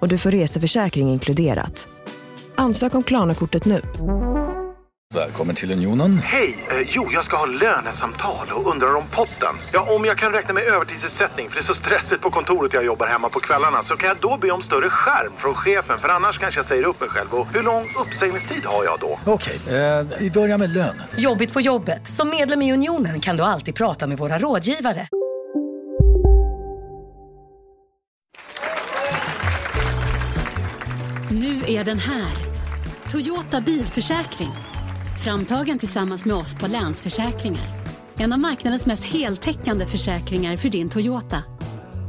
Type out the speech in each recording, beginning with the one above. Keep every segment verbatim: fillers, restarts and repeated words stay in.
och du får reseförsäkring inkluderat. Ansök om Klarna-kortet nu. Välkommen till Unionen. Hej, eh, jo jag ska ha lönesamtal och undrar om potten. Ja, om jag kan räkna med övertidsersättning för det är så stressigt på kontoret jag jobbar hemma på kvällarna, så kan jag då be om större skärm från chefen, för annars kanske jag säger upp mig själv. Och hur lång uppsägningstid har jag då? Okej, okay, eh, vi börjar med lön. Jobbigt på jobbet. Som medlem i Unionen kan du alltid prata med våra rådgivare. Nu är den här. Toyota bilförsäkring. Framtagen tillsammans med oss på Länsförsäkringar. En av marknadens mest heltäckande försäkringar för din Toyota.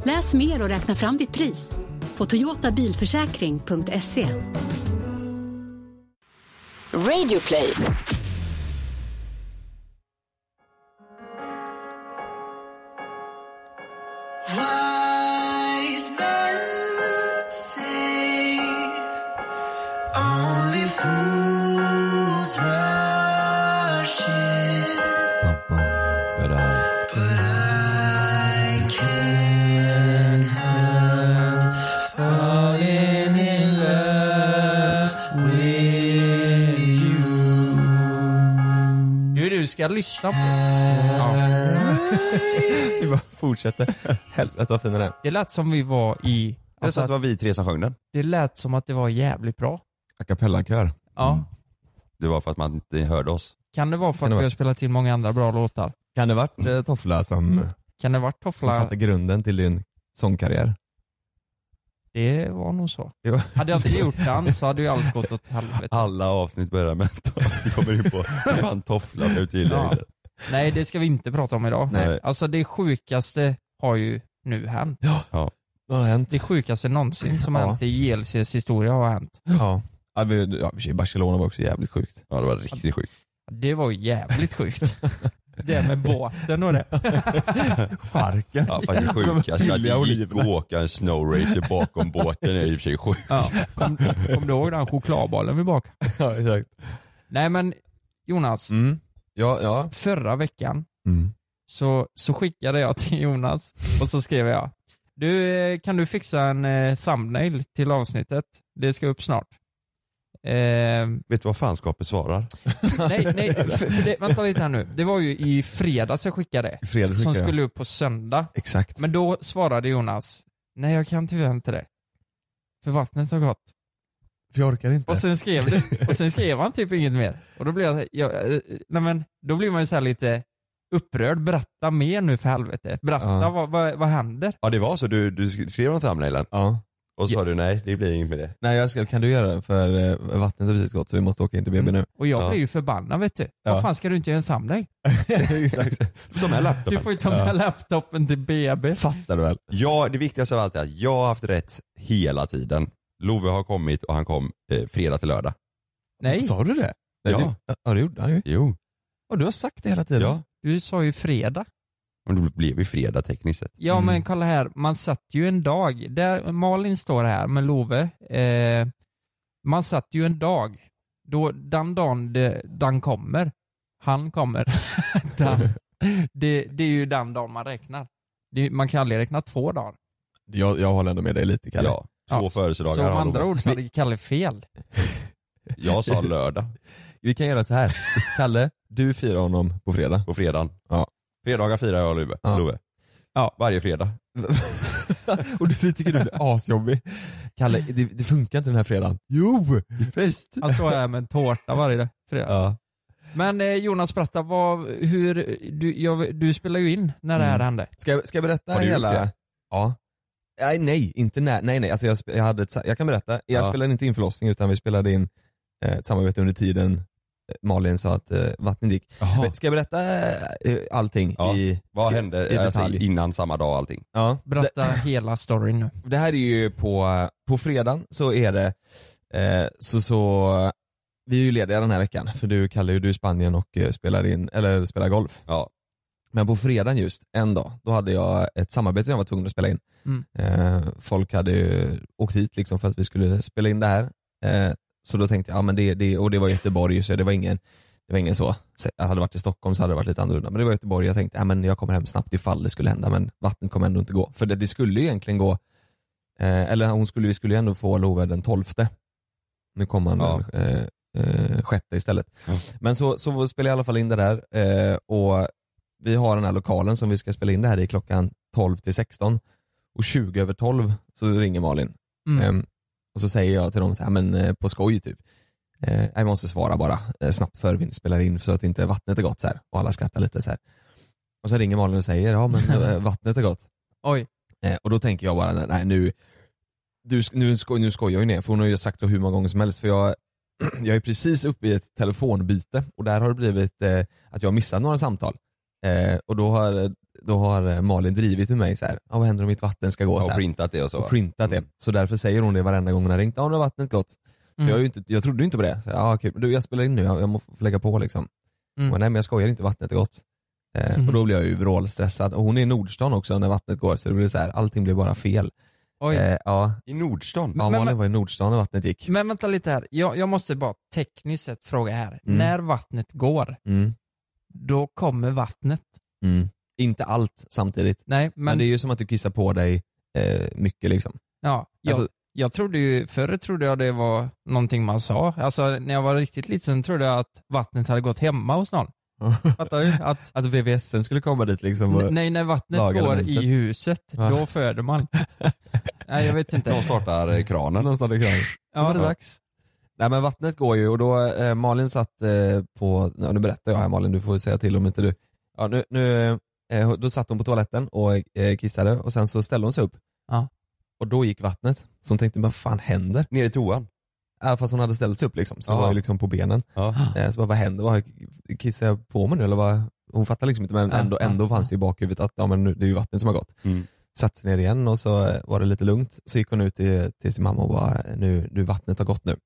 Läs mer och räkna fram ditt pris på toyota bilförsäkring punkt se. Radio Play. Ska lyssna på. Ja. Vi bara fortsätter. Helvete vad fin den. Det lät som vi var i... Alltså att det var vi tre som sjöng den. Det lät som att det var jävligt bra. A cappella-kör. Ja. Mm. Det var för att man inte hörde oss. Kan det vara för kan att vi har spelat till många andra bra låtar? Kan det varit eh, Toffla som... Kan det varit Toffla... Som satte grunden till din sångkarriär? Det var nog så. Jo. Hade jag inte gjort den så hade ju allt gått åt helvete. Alla avsnitt börjar med att kommer in på en toffla nu till. Ja. Nej, det ska vi inte prata om idag. Nej. Alltså det sjukaste har ju nu hänt. Ja, ja. Det har hänt. Det sjukaste någonsin som ja. Hänt i J L C's historia har hänt. Ja, ja, i Barcelona var också jävligt sjukt. Ja, det var riktigt ja. Sjukt. Det var jävligt sjukt. Det med båten och det. Sparken. Ja, faktiskt sjukast. Att det gick att åka en snowracer bakom båten är i och för sig sjukt. Ja. Kom, kom du ihåg den chokladbollen vi bakade? Ja, exakt. Nej, men Jonas. Mm. Ja, ja. Förra veckan mm. så, så skickade jag till Jonas och så skrev jag. Du, kan du fixa en eh, thumbnail till avsnittet? Det ska upp snart. Eh, vet du vad fanskapet svarar? Nej, nej för, för det, vänta lite här nu. Det var ju i fredags jag skickade, fredags skickade som skulle upp på söndag. Exakt. Men då svarade Jonas: nej, jag kan tyvärr inte det, för vattnet har gått. För jag orkar inte. Och sen skrev, du, och sen skrev han typ inget mer. Och då blir jag, jag, nej men, då blir man ju så här lite upprörd. Berätta mer nu för helvete. Berätta ja. vad, vad, vad händer. Ja, det var så, du, du skrev om thumbnailen. Ja. Och så sa du nej, det blir inget med det. Nej, jag ska, kan du göra det? För vattnet har precis gått så vi måste åka in till B B nu. Och jag ja. Blir ju förbannad, vet du. Ja. Vad fan ska du inte göra en thumbnail? Exakt. Du får, med du får ju ta med ja. Laptopen till B B. Fattar du väl? Ja, det viktigaste av allt är att jag har haft rätt hela tiden. Love har kommit och han kom eh, fredag till lördag. Nej. Sa du det? Nej, ja. Det, ja, det gjorde han ju. Jo. Och du har sagt det hela tiden. Ja. Du sa ju fredag. Men det blev ju fredag tekniskt sett. Ja, mm. men kolla här. Man satt ju en dag. Där Malin står här med Love. Eh, man satt ju en dag. Då, den dagen de, den kommer. Han kommer. den, det, det är ju den dagen man räknar. Det, man kan aldrig räkna två dagar. Jag, jag håller ändå med dig lite, Kalle. Ja, två ja, födelsedagar. Så andra ord så hade Kalle fel. Jag sa lördag. Vi kan göra så här. Kalle, du firar honom på fredag. På fredagen, ja. Fredagar firar jag Love. Ja. Love. Ja. Varje fredag. Och du tycker du är asjobbig. Kalle, det, det funkar inte den här fredagen. Jo, fest. Han står här med en tårta varje fredag. Ja. Men eh, Jonas, berätta, vad, hur, du, jag, du spelar ju in när det här mm. hände. Ska, ska jag berätta hela? Det? Ja. Nej, nej, inte när. Nej, nej. Alltså jag, jag, hade ett, jag kan berätta. Jag ja. Spelade inte in förlossning utan vi spelade in eh, ett samarbete under tiden Malin sa att eh, vattnet gick. Jaha. Ska jag berätta eh, allting? Ja. I, Vad ska, hände i alltså, innan samma dag allting? Ja. Berätta det, hela storyn nu. Det här är ju på, på fredagen så är det eh, så, så vi är ju lediga den här veckan. För du, Kalle, du är i Spanien och eh, spelar in eller spelar golf. Ja. Men på fredagen just, en dag, då hade jag ett samarbete jag var tvungen att spela in. Mm. Eh, folk hade ju åkt hit liksom för att vi skulle spela in det här. Eh, så då tänkte jag, ja men det, det, och det var Göteborg så det var ingen, det var ingen så. Jag hade varit i Stockholm så hade det varit lite annorlunda. Men det var Göteborg, jag tänkte, ja men jag kommer hem snabbt ifall det skulle hända. Men vattnet kommer ändå inte gå. För det, det skulle ju egentligen gå, eh, eller hon skulle, vi skulle ju ändå få Love den tolfte. Nu kommer han ja. eh, eh, sjätte istället. Mm. Men så, så spelade jag i alla fall in det där. Eh, och vi har den här lokalen som vi ska spela in det här i klockan tolv till sexton. Och tjugo över tolv så ringer Malin. Mm. Ehm, och så säger jag till dem så här, men på skoj typ. Ehm, jag måste svara bara ehm, snabbt för vi spelar in så att inte vattnet är gott så här. Och alla skrattar lite så här. Och så ringer Malin och säger, ja men vattnet är gott. Oj. Ehm, och då tänker jag bara, nej nu, du, nu, sko, nu skojar jag ju ner. För hon har ju sagt så hur många gånger som helst. För jag... jag är precis uppe i ett telefonbyte. Och där har det blivit eh, att jag missat några samtal. Eh, och då har, då har Malin drivit med mig så här, ah, vad händer om mitt vatten ska gå? Ja, och så här, printat det och så. Och printat mm. det. Så därför säger hon det varenda gång hon har ringt. Ja, ah, nu har vattnet gått. Mm. Så jag, är ju inte, jag trodde ju inte på det. Så, ah, okay, men du, jag spelar in nu, jag, jag måste lägga på liksom. Mm. Och, nej men jag skojar inte, vattnet är gått. Eh, mm. Och då blir jag ju vrålstressad. Och hon är i Nordstan också när vattnet går. Så det blir så här, allting blir bara fel. Oj. Eh, ja. I Nordstan? Ja, Malin var i Nordstan när vattnet gick. Men vänta lite här. Jag, jag måste bara tekniskt sett fråga här. Mm. När vattnet går... Mm. Då kommer vattnet. Mm. Inte allt samtidigt. Nej, men... men det är ju som att du kissar på dig eh, mycket liksom. Ja, jag, alltså... jag trodde ju, förr trodde jag det var någonting man sa. Alltså när jag var riktigt liten trodde jag att vattnet hade gått hemma hos någon. Fattar du? Att... alltså V V S:en skulle komma dit liksom. Och... nej, när vattnet går i huset, då föder man. Nej, jag vet inte. Då startar kranen och startar kranen. Ja, det är dags. Nej men vattnet går ju och då eh, Malin satt eh, på, ja, nu berättar jag här Malin, du får säga till om inte du. Ja, nu, nu, eh, då satt hon på toaletten och eh, kissade och sen så ställde hon sig upp. Ja. Och då gick vattnet. Så hon tänkte, vad fan händer? Ner i toan. Ja, fast hon hade ställt sig upp liksom, så ja. Hon var ju liksom på benen. Ja. Eh, så bara, vad händer? Vad, kissar jag på mig nu? Eller vad? Hon fattade liksom inte men ändå, ändå fanns det ju i bakhuvudet att ja, men nu, det är ju vattnet som har gått. Mm. Satt sig ner igen och så var det lite lugnt. Så gick hon ut till, till sin mamma och bara, nu, nu vattnet har gått nu.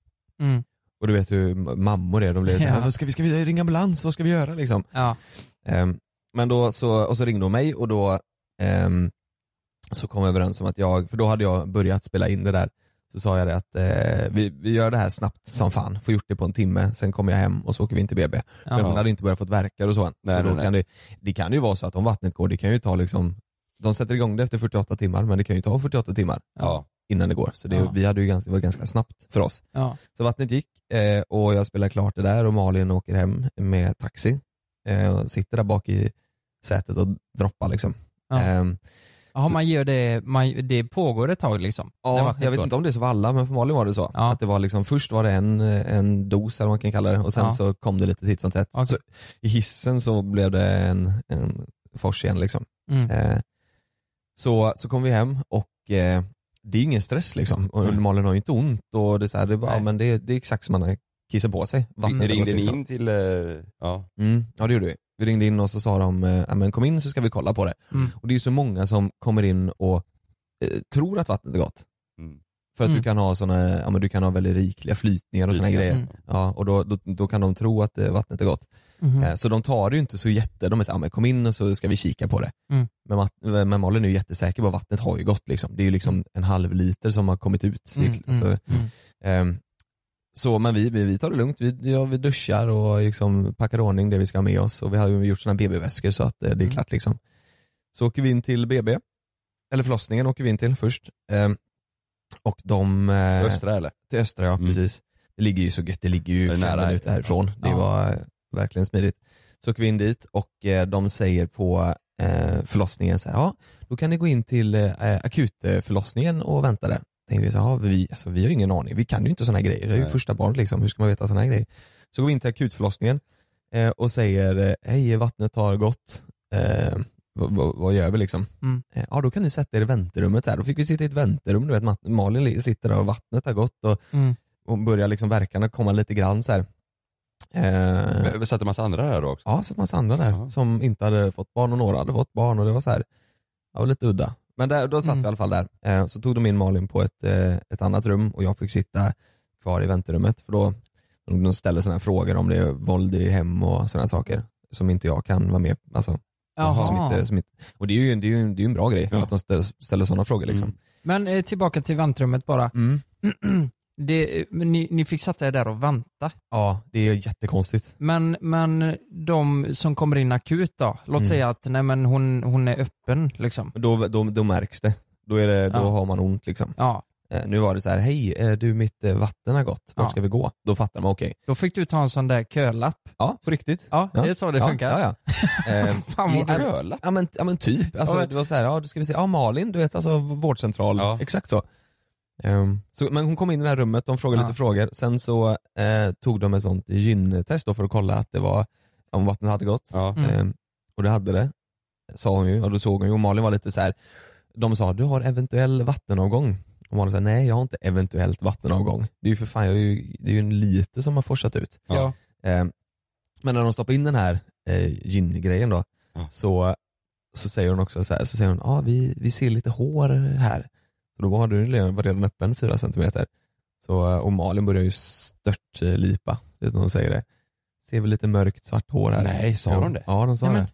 Mm. Och du vet hur mammor är, de blir så här, ja. ska, vi, ska vi ringa ambulans? Vad ska vi göra? Liksom. Ja. Um, men då så, och så ringde hon mig och då um, så kom jag överens om att jag, för då hade jag börjat spela in det där, så sa jag det att uh, vi, vi gör det här snabbt som fan, får gjort det på en timme, sen kommer jag hem och så åker vi in till B B. Ja. Men hon hade inte börjat fått verkar och så, nej, så då nej, kan nej. Det, det kan ju vara så att om vattnet går, det kan ju ta liksom, de sätter igång det efter fyrtioåtta timmar, men det kan ju ta fyrtioåtta timmar. Ja. Innan det går. Så det, ja. Vi hade ju ganska, var ganska snabbt för oss. Ja. Så vattnet gick eh, och jag spelade klart det där och Malin åker hem med taxi eh, och sitter där bak i sätet och droppar liksom. Ja, eh, Aha, så, man gör det, man, det pågår ett tag liksom. Ja, jag vet går. Inte om det är så för alla, men för Malin var det så. Ja. Att det var liksom, först var det en, en dos eller vad man kan kalla det och sen ja. Så kom det lite titt som tätt. Okay. Så i hissen så blev det en, en fors igen liksom. Mm. Eh, så, så kom vi hem och eh, det är ingen stress liksom. Och Malin har ju inte ont och det är så här, det är bara, men det är, det är exakt som man kissar på sig. Vattnet ringde in liksom. Till äh, ja. Mm, ja, det gjorde vi. Vi ringde in och så sa de äh, men kom in så ska vi kolla på det. Mm. Och det är ju så många som kommer in och äh, tror att vattnet är gott. Mm. För att mm. du kan ha såna, ja men du kan ha väldigt rikliga flytningar och såna mm. grejer. Ja, och då, då då kan de tro att äh, vattnet är gott. Mm. Äh, så de tar det ju inte så jätte, de är så här, men kom in och så ska vi kika på det. Mm. Men, men Malin är ju jättesäker på att vattnet har ju gått liksom. Det är ju liksom en halv liter som har kommit ut. Mm. Så, mm. Ähm, så men vi, vi, vi tar det lugnt, vi, ja, vi duschar och liksom packar ordning det vi ska ha med oss. Och vi har ju gjort sådana B B-väskor så att äh, det är klart liksom. Så åker vi in till B B. Eller förlossningen åker vi in till först. Ähm, och de... Äh, östra eller? Till östra, ja, mm. precis. Det ligger ju så gött, det ligger ju fem minuter härifrån. Det ja. Var... verkligen smidigt. Så åker vi in dit och eh, de säger på eh, förlossningen så här, ja, då kan ni gå in till eh, akutförlossningen och vänta där. Tänker vi så här, vi, alltså, vi har ju ingen aning. Vi kan ju inte såna här grejer. Det är ju första barn liksom. Hur ska man veta såna här grejer? Så går vi in till akutförlossningen eh, och säger, hej, vattnet har gått. Eh, v- v- vad gör vi liksom? Mm. Eh, ja, då kan ni sätta er i vänterummet här. Då fick vi sitta i ett väntrum. Du vet, Malin sitter där och vattnet har gått och, mm. och börjar liksom verkarna komma lite grann så här. Eh, vi satte massa andra där då också. Ja, satt massa andra där uh-huh. som inte hade fått barn och några hade fått barn och det var så här, det var lite udda. Men där, då satt mm. vi i alla fall där. Eh, så tog de in Malin på ett, eh, ett annat rum och jag fick sitta kvar i väntrummet för då de ställer sådana frågor om det är våld i hem och sådana saker som inte jag kan vara med alltså. Alltså, som inte, som inte, och det är ju, det är ju, det är ju en bra grej ja. Att de ställer, ställer sådana frågor liksom. Mm. Men eh, tillbaka till väntrummet bara. Mm. Det, ni, ni fick sätta er där och vänta. Ja, det är jättekonstigt. Men, men de som kommer in akut då, låt mm. säga att nej, men hon, hon är öppen liksom. Då, då, då märks det. Då, är det, då ja. Har man ont liksom. Ja. Nu var det så här, hej, du mitt vatten har gått. Var ja. Ska vi gå? Då fattar man, okej. Okay. Då fick du ta en sån där kölapp. Ja, på riktigt. Ja, ja. Det är så det ja, funkar. Ja, ja. eh, Fan vad kölapp? Ja men, ja, men typ. Alltså, ja. Det var så här, ja, då ska vi se. Ja, Malin, du vet, alltså vårdcentral. Ja. Exakt så. Um, så. Men hon kom in i det här rummet, de frågade ja. Lite frågor. Sen så eh, tog de ett sånt gyntest då för att kolla att det var, om vattnet hade gått. Ja. Mm. Um, och det hade det, sa hon ju. Och då såg hon ju. Och Malin var lite så här, de sa, du har eventuell vattenavgång. Och Malin sa, nej jag har inte eventuellt vattenavgång. Det är ju för fan, jag är ju, det är ju en liter som har forsat ut. Ja. Eh, men när de stoppar in den här eh, gyn-grejen då, ja. så, så säger hon också så här, så säger hon, ja ah, vi, vi ser lite hår här. Så då var du redan öppen fyra centimeter. Så, och Malin börjar ju stört lipa, när hon säger det. Ser vi lite mörkt svart hår här? Nej, sa hon det? Ja, de sa ja, men... det.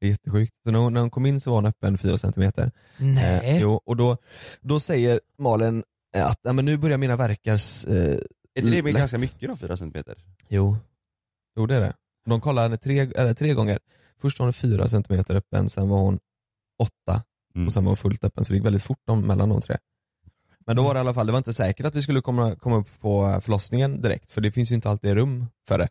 Det är jättesjukt. Så när hon, när hon kom in så var hon öppen fyra centimeter. Nej. Eh, jo, och då, då säger Malin att men nu börjar mina verkars eh, är det, det med ganska mycket då, fyra centimeter? Jo. Jo, det är det. De kollade henne tre, eller, tre gånger. Först var hon fyra centimeter öppen, sen var hon åtta mm. och sen var hon fullt öppen. Så det gick väldigt fort om, mellan de tre. Men då var det i alla fall, det var inte säkert att vi skulle komma, komma upp på förlossningen direkt. För det finns ju inte alltid rum för det.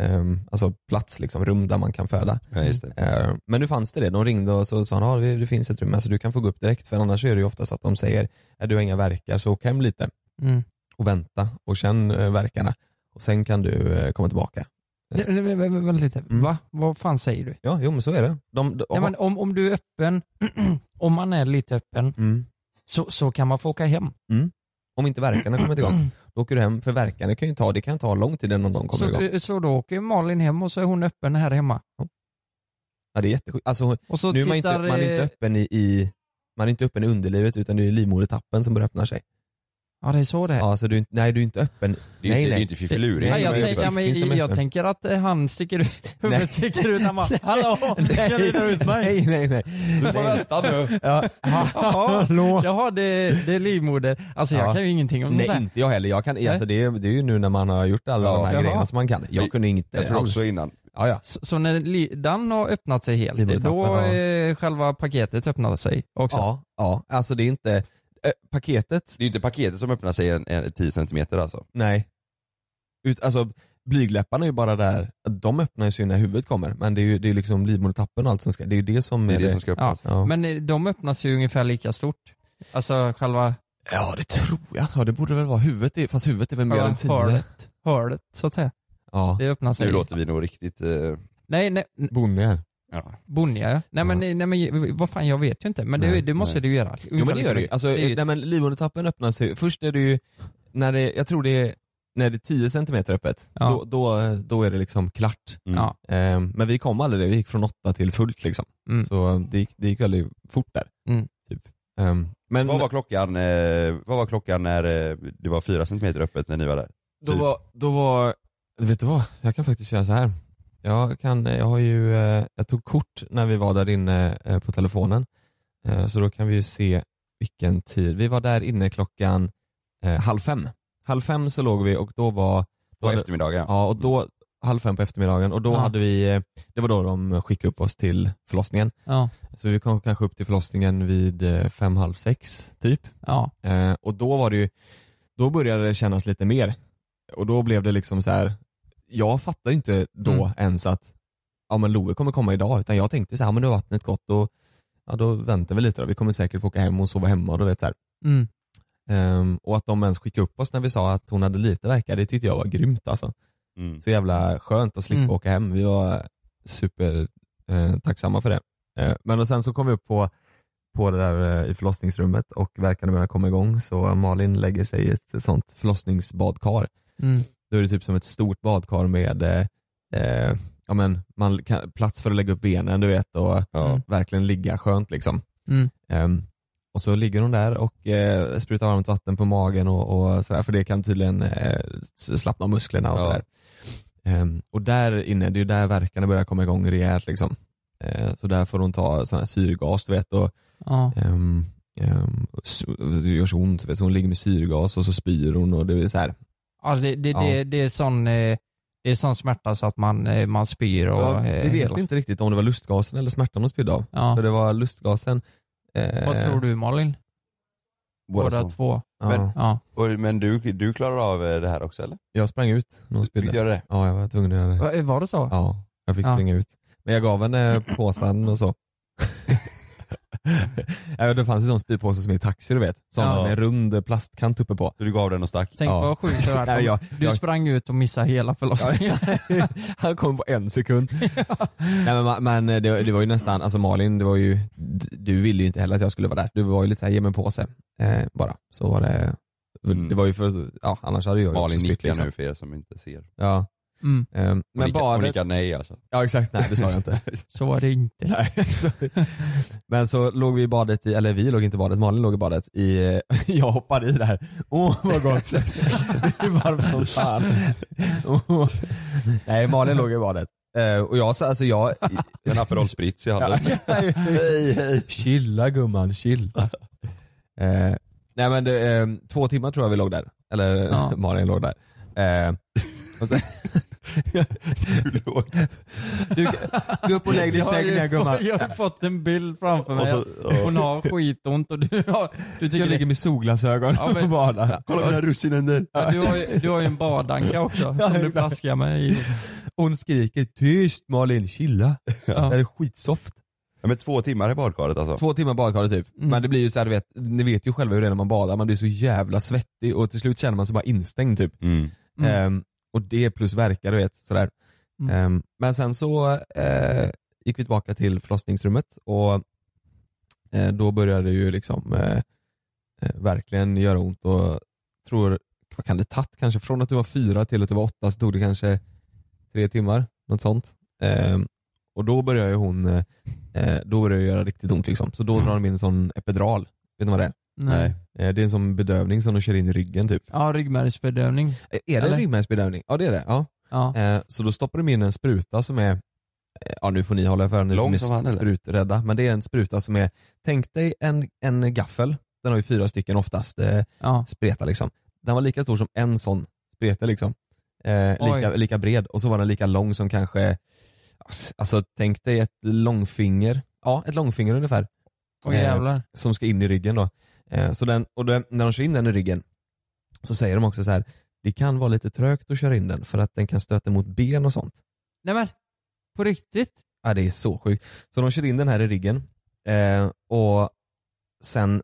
Um, alltså plats liksom, rum där man kan föda ja, just det. Uh, men nu fanns det det, de ringde och så sa han, ah, det finns ett rum här så du kan få gå upp direkt, för annars är det ju oftast att de säger är du har inga verkar så åk hem lite mm. och vänta och känn uh, verkarna och sen kan du uh, komma tillbaka. Vänta lite, mm. va? Vad fan säger du? Ja, jo men så är det de, de, ja, men om, om du är öppen om man är lite öppen mm. så, så kan man få åka hem mm. om inte verkarna kommer igång. Då åker du hem, för verkarna kan ju ta, det kan ta lång tid innan de kommer så, igång. Så då åker Malin hem och så är hon öppen här hemma. Ja, det är jättesjukt. Alltså, och så nu tittar, är man, inte, man är inte öppen i, i man är inte öppen i underlivet utan det är livmodertappen som börjar öppna sig. Ja, det är så det är. Ja, så du, nej, du är inte öppen. Det är nej, inte, nej. Det är inte fiffilurig. Nej, jag, jag, tänk, ja, men, jag tänker att han sticker ut. Huvudet sticker ut. Han bara, hallå, kan du dra ut mig? Nej, nej, nej. Du får vänta nu. Ja. Hallå. Jaha, det, det är livmoder. Alltså, jag ja. Kan ju ingenting om sånt där. Nej, inte jag heller. Jag kan, alltså, det, är, det är ju nu när man har gjort alla ja, de här jaha. Grejerna som man kan. Jag kunde inte jag tror också alls. Innan. Ja, ja. Så, så när lidan har öppnat sig helt, då har... själva paketet öppnade sig också? Ja, ja. Alltså det är inte... paketet. Det är inte paketet som öppnar sig en, en tio centimeter alltså. Nej. Ut, alltså blygläpparna är ju bara där. De öppnar sig när huvudet kommer. Men det är ju det är liksom livmodertappen och allt som ska. Det är ju det som, det är det det. Som ska öppnas. Ja. Ja. Men de öppnas ju ungefär lika stort. Alltså själva... Ja, det tror jag. Ja, det borde väl vara huvudet. Fast huvudet är väl mer ja, än tio. Hörlet. Hörlet, så att säga. Ja. Det öppnar sig. Nu låter vi nog riktigt... Eh... Nej, nej. Bonnier. Ja. Bonja, nej, ja. Men, nej men vad fan jag vet ju inte men det, nej, det måste nej. Du göra. Jo men det gör du. Alltså, det är... nej men livmodertappen öppnas ju. Först är det ju när det jag tror det är när det är tio centimeter öppet. Ja. Då då då är det liksom klart. Mm. Ja. Ehm, men vi kom aldrig det. Vi gick från åtta till fullt liksom. Mm. Så det gick det gick väldigt fort där. Mm. Typ. Ehm, men vad var klockan eh, vad var klockan när eh, det var fyra centimeter öppet när ni var där? Då typ. var då var vet du vad? Jag kan faktiskt göra så här. Jag, kan, jag, har ju, jag tog kort när vi var där inne på telefonen. Så då kan vi ju se vilken tid. Vi var där inne klockan halv fem. Halv fem så låg vi och då var... På eftermiddagen. Ja, och då halv fem på eftermiddagen. Och då ja. Hade vi... Det var då de skickade upp oss till förlossningen. Ja. Så vi kom kanske upp till förlossningen vid fem, halv sex typ. Ja. Och då var det ju... Då började det kännas lite mer. Och då blev det liksom så här... Jag fattar inte då mm. ens att ja men Loe kommer komma idag, utan jag tänkte så här, men nu har vattnet gått och ja, då väntar vi lite då. Vi kommer säkert få åka hem och sova hemma och då vet så här. Mm. Um, och att de ens skickade upp oss när vi sa att hon hade lite verkar, det tyckte jag var grymt alltså. Mm. Så jävla skönt att slippa mm. åka hem. Vi var super eh, tacksamma för det. Eh, men och sen så kom vi upp på på det där eh, i förlossningsrummet och verkarna började komma igång, så Malin lägger sig i ett sånt förlossningsbadkar. Mm. Då är det typ som ett stort badkar med eh, ja, men man kan, plats för att lägga upp benen, du vet, och ja. Verkligen ligga skönt liksom. Mm. Um, och så ligger hon där och eh, sprutar varmt vatten på magen och, och sådär, för det kan tydligen eh, slappna av musklerna och ja. Sådär. Um, och där inne, det är ju där verkarna börjar komma igång rejält liksom. Uh, så där får hon ta sån här syrgas, du vet, och ja. um, um, det gör så ont, vet, så hon ligger med syrgas och så spyr hon och det är så här. Ja, det, det, ja. Det, det är sån... Eh... Det är sån smärta så att man, man spyr. Och, ja, vi vet hela. Inte riktigt om det var lustgasen eller smärtan hon spydde av. Ja. För det var lustgasen. Eh... Vad tror du, Malin? Båda, Båda två. två. Ja. Men, ja. Och, men du, du klarar av det här också, eller? Jag sprang ut när hon spydde. Fick göra det? Ja, jag var tvungen att göra det. Va, var det så? Ja, jag fick ja. springa ut. Men jag gav henne påsan och så. Ja, det fanns ju sån spypåse som är i taxi, du vet, som ja. En rund plastkant uppe på. Du gav den och stack. Tänk ja. Vad sjukt så här. Ja, du jag... sprang ut och missade hela förlossningen. Han kom på en sekund. Ja. Nej, men men det, det var ju nästan, alltså Malin, det var ju, du ville ju inte heller att jag skulle vara där. Du var ju lite så här, ge mig en påse eh, bara. Så var det. Det var ju för, ja, annars hade jag Malin ju också spytt liksom. Nu för er som inte ser. Ja. Mm. Um, men lika, bara lika nej alltså. Ja exakt, nej det sa jag inte. Så var det inte. Nej, så... Men så låg vi i badet i, eller vi låg inte i badet, Malin låg i badet i, jag hoppade i det här. Åh oh, vad gott. Det är varmt som fan. Oh. Nej, Malin låg i badet. Uh, och jag sa alltså jag en Aperol Spritz jag hade. Hej hej. Chilla gumman, chilla. Uh, nej men det, uh, två timmar tror jag vi låg där, eller ja. Malin låg där. Uh, och sen, du låg. Du, gå upp och lägg dig i sängen, gumman. Jag har fått en bild framför mig. Så, oh. Hon har skitont och du har, du tycker jag ligger med solglasögon ja, men, och badar. Kolla mina russinen där. Ja, du har ju, du har ju en badanka också som du plaskar med i. Hon skriker tyst Malin, chilla. Ja. Det här är skitsoft. Ja, men två timmar i badkaret alltså. Två timmar i badkaret typ. Mm. Men det blir ju så här, du vet, ni vet ju själva hur det är när man badar. Man blir så jävla svettig och till slut känner man sig bara instängd typ. Mm. Mm. Um, och det plus verkar, du vet, sådär. Mm. Um, men sen så uh, gick vi tillbaka till förlossningsrummet och uh, då började det ju liksom uh, uh, verkligen göra ont och tror, vad kan det tatt kanske? Från att du var fyra till att du var åtta så tog det kanske tre timmar, något sånt. Um, och då började ju hon uh, då började det göra riktigt ont liksom. Så då drar de in en sån epidural. Vet ni vad det är? Nej. Nej. Det är en sån bedövning som de kör in i ryggen typ. Ja, ryggmärgsbedövning. Är det eller? Ryggmärgsbedövning? Ja, det är det. Ja. Ja. Eh, så då stoppar de in en spruta som är, ja nu får ni hålla för nu som är sp- spruträdda, men det är en spruta som är, tänk dig en, en gaffel, den har ju fyra stycken oftast eh, ja. Spreta liksom. Den var lika stor som en sån spreta liksom. Eh, lika, lika bred och så var den lika lång som kanske, alltså tänk dig ett långfinger, ja ett långfinger ungefär. Åh, jävlar. Eh, som ska in i ryggen då. Så den, och den, när de kör in den i ryggen så säger de också så här: det kan vara lite trögt att köra in den för att den kan stöta mot ben och sånt. Nej men, på riktigt? Ja, det är så sjukt. Så de kör in den här i ryggen eh, och sen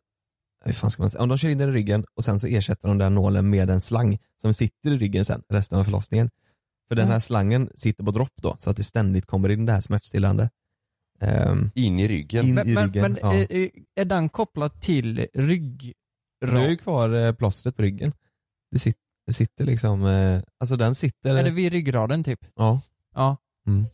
hur fan ska man säga? Om de kör in den i ryggen och sen så ersätter de den nålen med en slang som sitter i ryggen sen resten av förlossningen. För mm. den här slangen sitter på dropp då så att det ständigt kommer in det här smärtstillande. Um, in i ryggen. In men i ryggen, men ja. är, är den kopplad till rygg? Det är ju kvar eh, plåstret på ryggen. Det sitter, det sitter liksom eh, alltså den sitter. Är det vid ryggraden typ? Ja. Ja. Mm.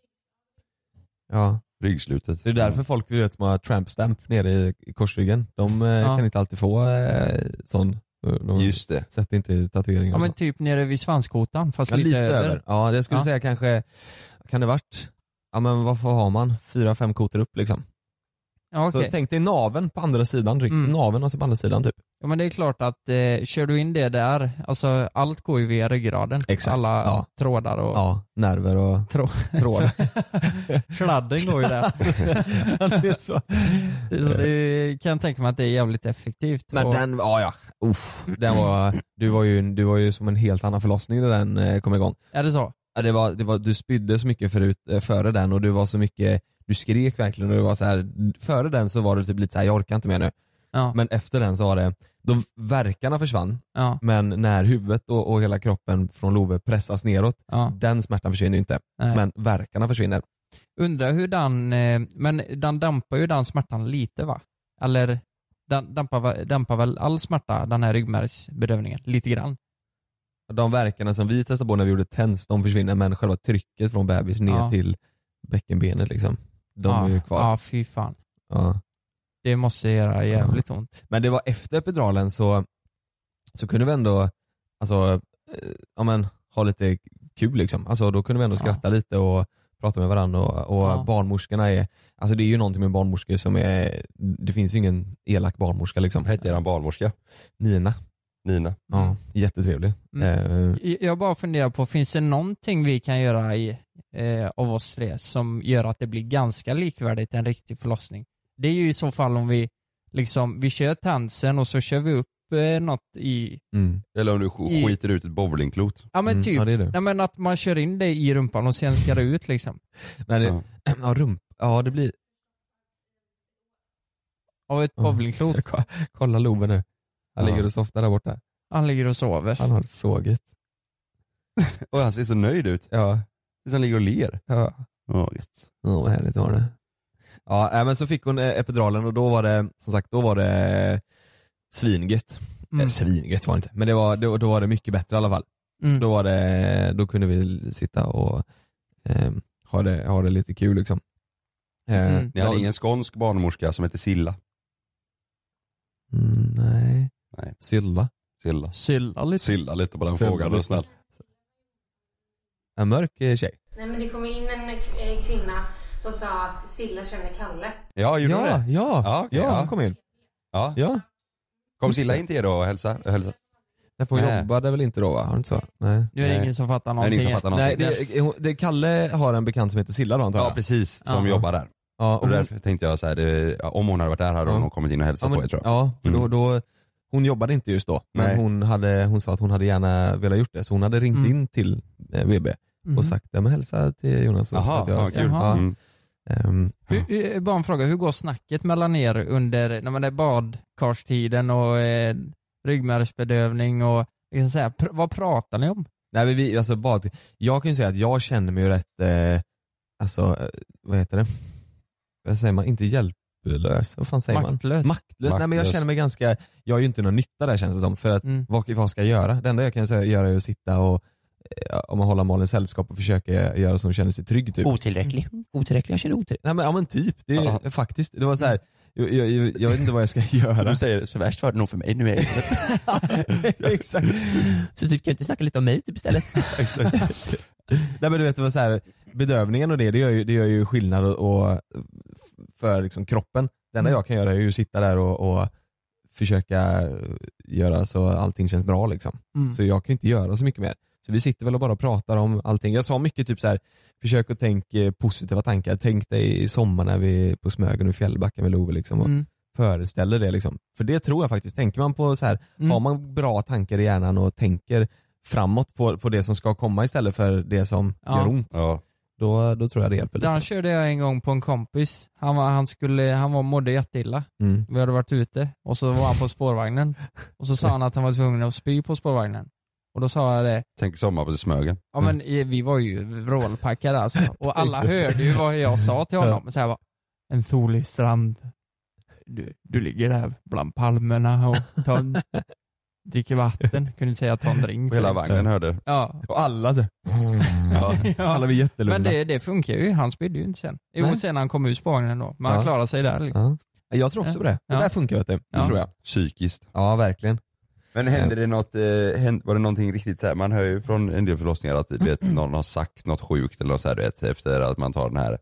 Ja. Ryggslutet. Det är därför folk vet som har trampstamp nere i, i korsryggen. De eh, ja. Kan inte alltid få eh, sån. De just det. Sätter inte tatueringar. Ja men typ nere vid svanskotan fast ja, lite, lite över. över. Ja, det skulle ja. Säga kanske kan det varit ja men varför har man fyra fem koter upp liksom? Ja, okay. Så tänk dig naven på andra sidan, ryggen mm. naven alltså på andra sidan typ. Ja men det är klart att eh, kör du in det där, alltså allt går ju via ryggraden. Exakt. Alla ja. Trådar och ja, nerver och Trå- trådar. Sladden går ju där. Det är så. Det är så det, kan jag tänka mig att det är jävligt effektivt. Men och... den ja ja. Uff, den var du var ju du var ju som en helt annan förlossning när den eh, kom igång. Är det så? Det var, det var, du spydde så mycket förut, före den och du var så mycket, du skrek verkligen och du var så här, före den så var det typ lite så här, jag orkar inte mer nu ja. Men efter den så var det, de verkarna försvann ja. Men när huvudet och, och hela kroppen från Love pressas neråt ja. Den smärtan försvinner ju inte. Nej. Men verkarna försvinner. Undrar hur den, men den dampar ju den smärtan lite va? Eller den dampar, dampar väl all smärta den här ryggmärgsbedövningen lite grann? de verkarna som vi testade på när vi gjorde tens, de försvinner, men själva trycket från bebis ner ja. till bäckenbenet liksom, de ja. är ju kvar. Ja, fy fan. Ja. Det måste göra jävligt ja. ont. Men det var efter epiduralen så så kunde vi ändå alltså ja men ha lite kul liksom. Alltså då kunde vi ändå skratta ja. lite och prata med varandra och, och ja. barnmorskorna är, alltså det är ju någonting med barnmorskor som är, det finns ju ingen elak barnmorska liksom. Hette eran barnmorska? Nina. Nina. Ja, jättetrevlig. Mm. Eh. Jag bara funderar på, finns det någonting vi kan göra i, eh, av oss tre som gör att det blir ganska likvärdigt en riktig förlossning? Det är ju i så fall om vi liksom, vi kör tansen och så kör vi upp eh, något i... Mm. Eller om du sk- skiter i, ut ett bowlingklot. Ja men mm. typ, ja, det är det. Ja, men att man kör in det i rumpan och sen ska det ut liksom. Men det, ja. ja, rump, ja det blir... Av ett bowlingklot. Ja, kolla Loben nu. Han ligger och softar där borta. Han ligger och sover. Han har sågit. Och han ser så nöjd ut. Ja. Han ligger och ler. Ja. Ja, oh, vad härligt var det. Ja, men så fick hon epiduralen och då var det, som sagt, då var det svingött. Mm. Svingött var det inte. Men det var, då, då var det mycket bättre i alla fall. Mm. Då, var det, då kunde vi sitta och eh, ha, det, ha det lite kul liksom. Eh, mm. Ni hade ingen skånsk barnmorska som heter Silla? Mm, nej. Nej. Silla. Silla. Silla lite. Silla lite på den Silla frågan då snäll. En mörk tjej. Nej men det kom in en kvinna som sa att Silla känner Kalle. Ja, gjorde ja, det? Ja, ja, okay, ja, ja. Kom in. Ja. ja. Kom Silla in till er då och hälsa? hälsa. Nej, för hon nej. jobbade väl inte då va? Har inte så? Nej. Nu är det nej. ingen som fattar någonting. Som fattar någonting. Nej, det, det, Kalle har en bekant som heter Silla då antar jag. Ja, precis. Som uh-huh. jobbar där. Ja, och, och därför hon... tänkte jag så här, det, om hon hade varit där hade hon ja. kommit in och hälsat ja, på er tror jag. Ja, mm. då, då, hon jobbade inte just då. Men hon, hade, hon sa att hon hade gärna velat gjort det. Så hon hade ringt mm. in till eh, B B mm. och sagt, ja men hälsa till Jonas. Aha, jag, ja, kul. Ja. Mm. Um, hur, hur, bara en fråga, hur går snacket mellan er under, när man är badkarstiden och eh, ryggmärgsbedövning och liksom så här, pr- vad pratar ni om? Nej, vi, alltså, bad, jag kan ju säga att jag känner mig rätt, eh, alltså, vad heter det? Vad säger man? Inte hjälplös. Vad fan säger Maktlös. man? Maktlös. Maktlös. Nej men jag känner mig ganska, jag är ju inte någon nytta där känns det som. För att mm. vad, vad ska jag göra? Det enda jag kan säga, göra är att sitta och om man håller Malin sällskap och försöker göra så hon känner sig trygg typ. Otillräcklig. Mm. Otillräcklig, jag känner otillräcklig. Nej men, ja men typ, det är ja. faktiskt, det var så här. Jag, jag, jag vet inte vad jag ska göra. Så du säger, så värst var det nog för mig, nu är jag exakt. Så typ kan jag inte snacka lite om mig typ istället. Exakt. Nej men du vet vad så här, bedövningen och det, det gör ju, det gör ju skillnad och, och för liksom kroppen. Det enda jag kan göra är ju sitta där och, och försöka göra så allting känns bra liksom. Mm. Så jag kan inte göra så mycket mer. Så vi sitter väl och bara pratar om allting. Jag sa mycket typ så här, försök att tänka positiva tankar. Tänk dig i sommar när vi är på Smögen och Fjällbacken med Love liksom och mm. föreställer det liksom. För det tror jag faktiskt. Tänker man på så här, mm. har man bra tankar i hjärnan och tänker framåt på, på det som ska komma istället för det som ja. gör ont. Ja. Då, då tror jag det hjälper lite. Där körde jag en gång på en kompis. Han var, han skulle, han var mådde jätteilla. Mm. Vi hade varit ute och så var han på spårvagnen. Och så sa han att han var tvungen att spy på spårvagnen. Och då sa jag det. Tänk sommar på Smögen. Ja men vi var ju vrålpackade alltså. Och alla hörde ju vad jag sa till honom. Så här var en solig strand. Du, du ligger där bland palmerna och ton, dricker vatten. Kunde inte säga ta en drink. Och hela vagnen hörde. Ja. Och alla så. Ja. Alla var jättelugna. Men det, det funkar ju. Han spydde ju inte sen. Jo nej. Sen han kom ut på vagnen då. Men han ja. klarade sig där. Liksom. Ja. Jag tror också på det. Det ja. där funkar ju. Det ja. tror jag. Psykiskt. Ja verkligen. Men hände det något, var det någonting riktigt så här, man hör ju från en del förlossningar att vet, någon har sagt något sjukt eller så här, vet, efter att man tar den här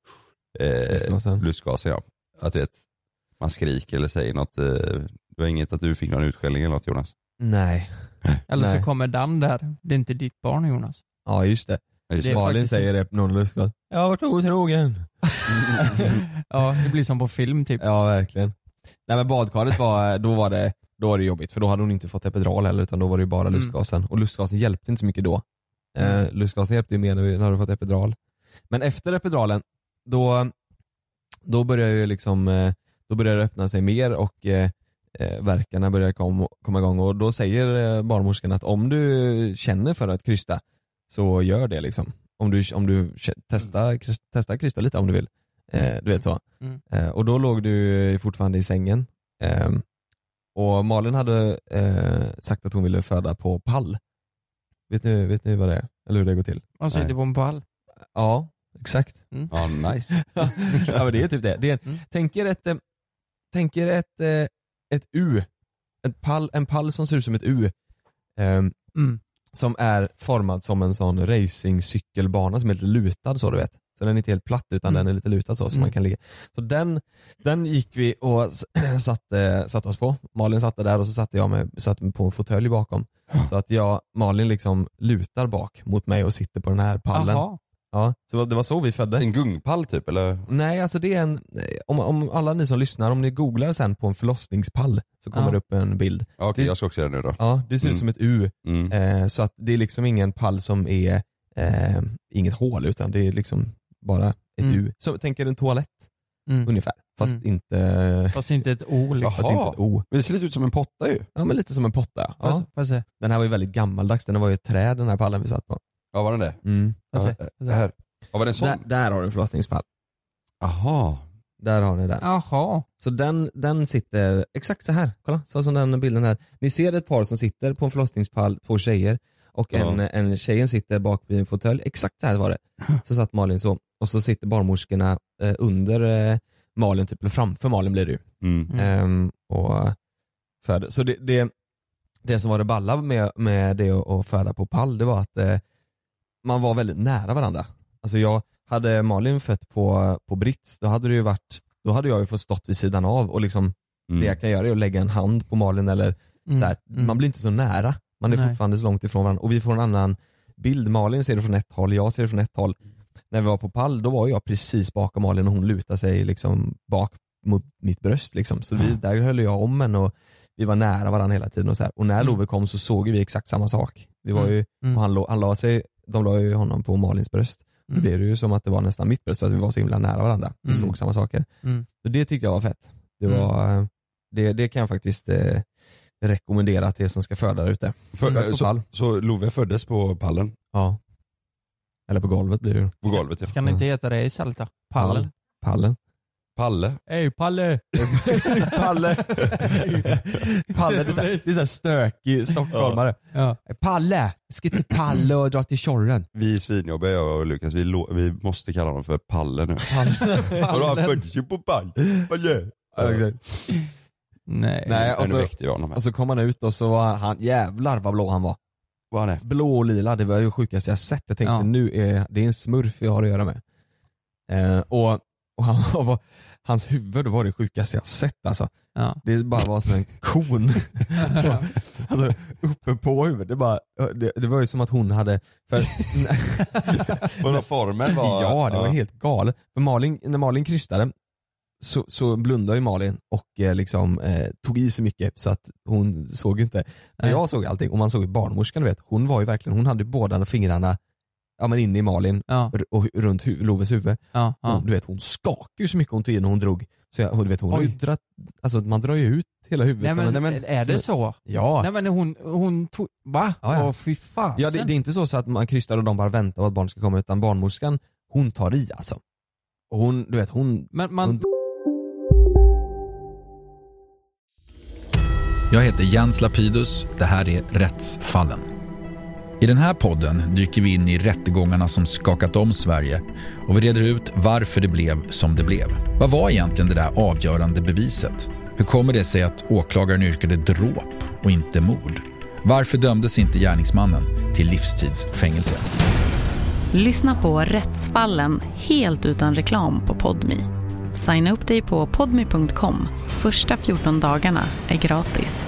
eh, lustgasen, ja. Att vet, man skriker eller säger något, eh, det var inget att du fick någon utskällning eller något Jonas? Nej. Eller så Nej. kommer Dan där, det är inte ditt barn Jonas. Ja just det. Just det Malin säger det på någon lustgas. Jag har varit otrogen. Ja det blir som på film typ. Ja verkligen. Nej men badkaret var, då var det Då var det jobbigt, för då hade hon inte fått epidural heller utan då var det ju bara mm. lustgasen. Och lustgasen hjälpte inte så mycket då. Mm. Eh, lustgasen hjälpte ju mer när du hade fått epidural. Men efter epiduralen, då, då började ju liksom, då började det öppna sig mer och eh, verkarna började kom, komma igång. Och då säger barnmorskan att om du känner för att krysta så gör det liksom. Om du, om du testar, testar krysta lite om du vill. Eh, du vet så. Mm. Eh, och då låg du fortfarande i sängen. Eh, Och Malin hade eh, sagt att hon ville föda på pall. Vet ni, vet ni vad det är? Eller hur det går till? Man sitter på en pall. Ja, exakt. Mm. Ja, nice. Ja, men det är typ det. Det är en, mm. Tänk er ett, tänk er ett, ett U. En pall, en pall som ser ut som ett U. Um, mm. Som är formad som en sån racingcykelbana som är lite lutad, så du vet. Så den är inte helt platt utan mm. den är lite lutad så, så mm. man kan ligga. Så den, den gick vi och satte, satte oss på. Malin satte där och så satte jag mig, satt mig på en fåtölj bakom. Så att jag, Malin liksom lutar bak mot mig och sitter på den här pallen. Aha. Ja, så det var så vi födde. En gungpall typ, eller? Nej, alltså det är en... Om, om alla ni som lyssnar, om ni googlar sen på en förlossningspall så kommer ja. det upp en bild. Ja, okej, okay, jag ska också göra det nu då. Ja, det ser mm. ut som ett U. Mm. Eh, så att det är liksom ingen pall som är eh, inget hål, utan det är liksom bara ett mm. U. Så tänker en toalett mm. ungefär. Fast mm. inte... Fast inte ett O. Liksom. Jaha, inte ett O. Men det ser lite ut som en potta ju. Ja, men lite som en potta. Ja. Fast, fast. Den här var ju väldigt gammaldags. Den var ju ett träd, den här pallen vi satt på. Ja, var den det? Mm. Ja, det här. Ja, var den sån? Där, där har du en förlossningspall. Aha. Där har ni den. Aha. Så den, den sitter exakt så här. Kolla, så som den bilden här. Ni ser ett par som sitter på en förlossningspall, två tjejer. Och ja. en, en tjejen sitter bak vid en fåtölj. Exakt så här var det. Så satt Malin så. Och så sitter barnmorskorna eh, under eh, Malin, typ, eller framför Malin blir det ju. Mm. Ehm, och föder. Så det, det, det som var det balla med, med det att föda på pall, det var att eh, man var väldigt nära varandra. Alltså jag hade Malin fött på, på Brits. Då hade det ju varit, då hade jag ju fått stått vid sidan av och liksom mm. det jag kan göra är att lägga en hand på Malin eller mm. så här. Man blir inte så nära. Man är Nej. fortfarande så långt ifrån varandra. Och vi får en annan bild. Malin ser det från ett håll, jag ser det från ett håll. När vi var på pall, då var jag precis bakom Malin och hon lutade sig liksom bak mot mitt bröst liksom. Så vi, där höll jag om henne och vi var nära varandra hela tiden och så här. Och när Love kom så såg vi exakt samma sak. Vi var ju, mm. och han, lo, han la sig, de la ju honom på Malins bröst. Mm. Det blev ju som att det var nästan mitt bröst för att vi var så himla nära varandra. Vi mm. såg samma saker. Mm. Så det tyckte jag var fett. Det, var, mm. det, det kan jag faktiskt eh, rekommendera till er som ska föda där ute. För, så, så Love föddes på pallen? Ja. Eller på golvet blir det ju. På golvet, ja. Ska ni inte heta det i salt då? Pallen? Pallen. Palle. Ey, Palle. Palle. Palle, det är så här, det är så här stökig stockholmare. Ja. Ja. Palle. Ska till Palle och dra till tjorren. Vi är svinjobbiga, jag och Lukas. Vi, lo- vi måste kalla honom för Palle nu. Palle. Palle. Han föddes ju på Palle. Palle. Okay. Nej. Nej, och så, och så kom han ut och så var han, jävlar vad blå han var. Vad han är? Blå och lila, det var det sjukaste jag sett. Jag tänkte ja. nu är det är en smurf jag har att göra med. Eh, och Och han var, hans huvud var det sjukaste jag sett alltså. Ja. Det bara var som en kon. Alltså, uppe på huvudet. Det, bara, det, det var ju som att hon hade... För, när, formen var... Ja, det var ja. helt galet. För Malin, när Malin krystade så, så blundade ju Malin och eh, liksom, eh, tog i så mycket så att hon såg inte. Men jag såg allting. Och man såg ju barnmorskan, du vet. Hon var ju verkligen... Hon hade båda fingrarna ja men inne i Malin ja. och runt hu- Loves huvud. Ja, ja. Hon, du vet, hon skakar ju så mycket hon tog in och hon drog. Så jag, du vet, hon har ju dratt, alltså man drar ju ut hela huvudet. Nej, men, nej, men, är det så? Ja. Nej, men hon, hon tog, va? Ja, ja. Åh, fy fan. Ja, det, det är inte så, så att man krystar och de bara väntar på att barn ska komma, utan barnmorskan, hon tar i alltså. Och hon, du vet, hon... Men man... Hon... Jag heter Jens Lapidus. Det här är Rättsfallen. I den här podden dyker vi in i rättegångarna som skakat om Sverige och vi reder ut varför det blev som det blev. Vad var egentligen det där avgörande beviset? Hur kommer det sig att åklagaren yrkade dråp och inte mord? Varför dömdes inte gärningsmannen till livstidsfängelse? Lyssna på Rättsfallen helt utan reklam på Podmi. Signa upp dig på podmi punkt com. Första fjorton dagarna är gratis.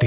Det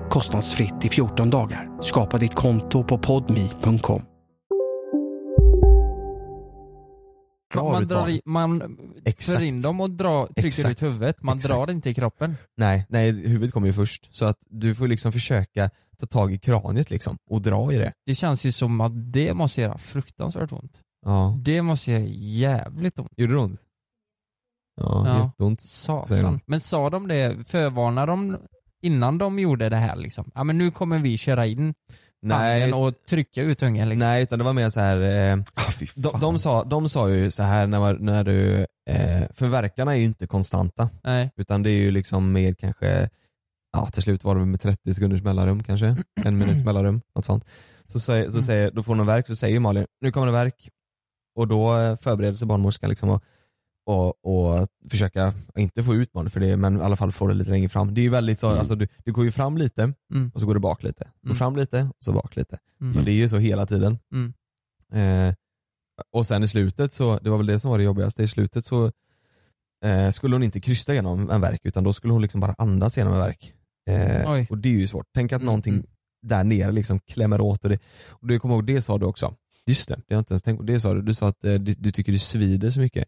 kostnadsfritt i fjorton dagar. Skapa ditt konto på podmi punkt com. Man, drar i, man för in dem och drar, trycker Exakt. Ut huvudet. Man Exakt. Drar inte i kroppen. Nej, nej, huvudet kommer ju först. Så att du får liksom försöka ta tag i kraniet liksom, och dra i det. Det känns ju som att det måste göra fruktansvärt ont. Ja. Det måste göra jävligt ont. Gjorde det ont? Ja, ja. Jätteont. Satan. Men sa de det, förvarnade de innan de gjorde det här liksom? Ja, men nu kommer vi köra in. Nej, och trycka ut ungen liksom. Nej, utan det var mer så här eh, oh, de, de, sa, de sa ju så här när, när du eh, förverkarna är ju inte konstanta. Nej. Utan det är ju liksom med kanske ja, till slut var det med trettio sekunders mellanrum kanske, en minuts mellanrum, något sånt. Så, så, så säger, då får de verk, så säger ju Malin, nu kommer det verk. Och då förbereder sig barnmorskan liksom och, och, och försöka inte få ut barn för det, men i alla fall få det lite längre fram. Det är ju väldigt så, mm. alltså du, du går ju fram lite mm. och så går du bak lite. Går mm. fram lite och så bak lite. Mm. Men det är ju så hela tiden. Mm. Eh, och sen i slutet så, det var väl det som var det jobbigaste, i slutet så eh, skulle hon inte krysta genom en verk, utan då skulle hon liksom bara andas genom en verk. Eh, och det är ju svårt. Tänk att någonting mm. där nere liksom klämmer åt. Och, det, och du kommer ihåg, det sa du också. Just det, det har jag inte ens tänkt på. Det sa du, du sa att eh, du, du tycker det svider så mycket.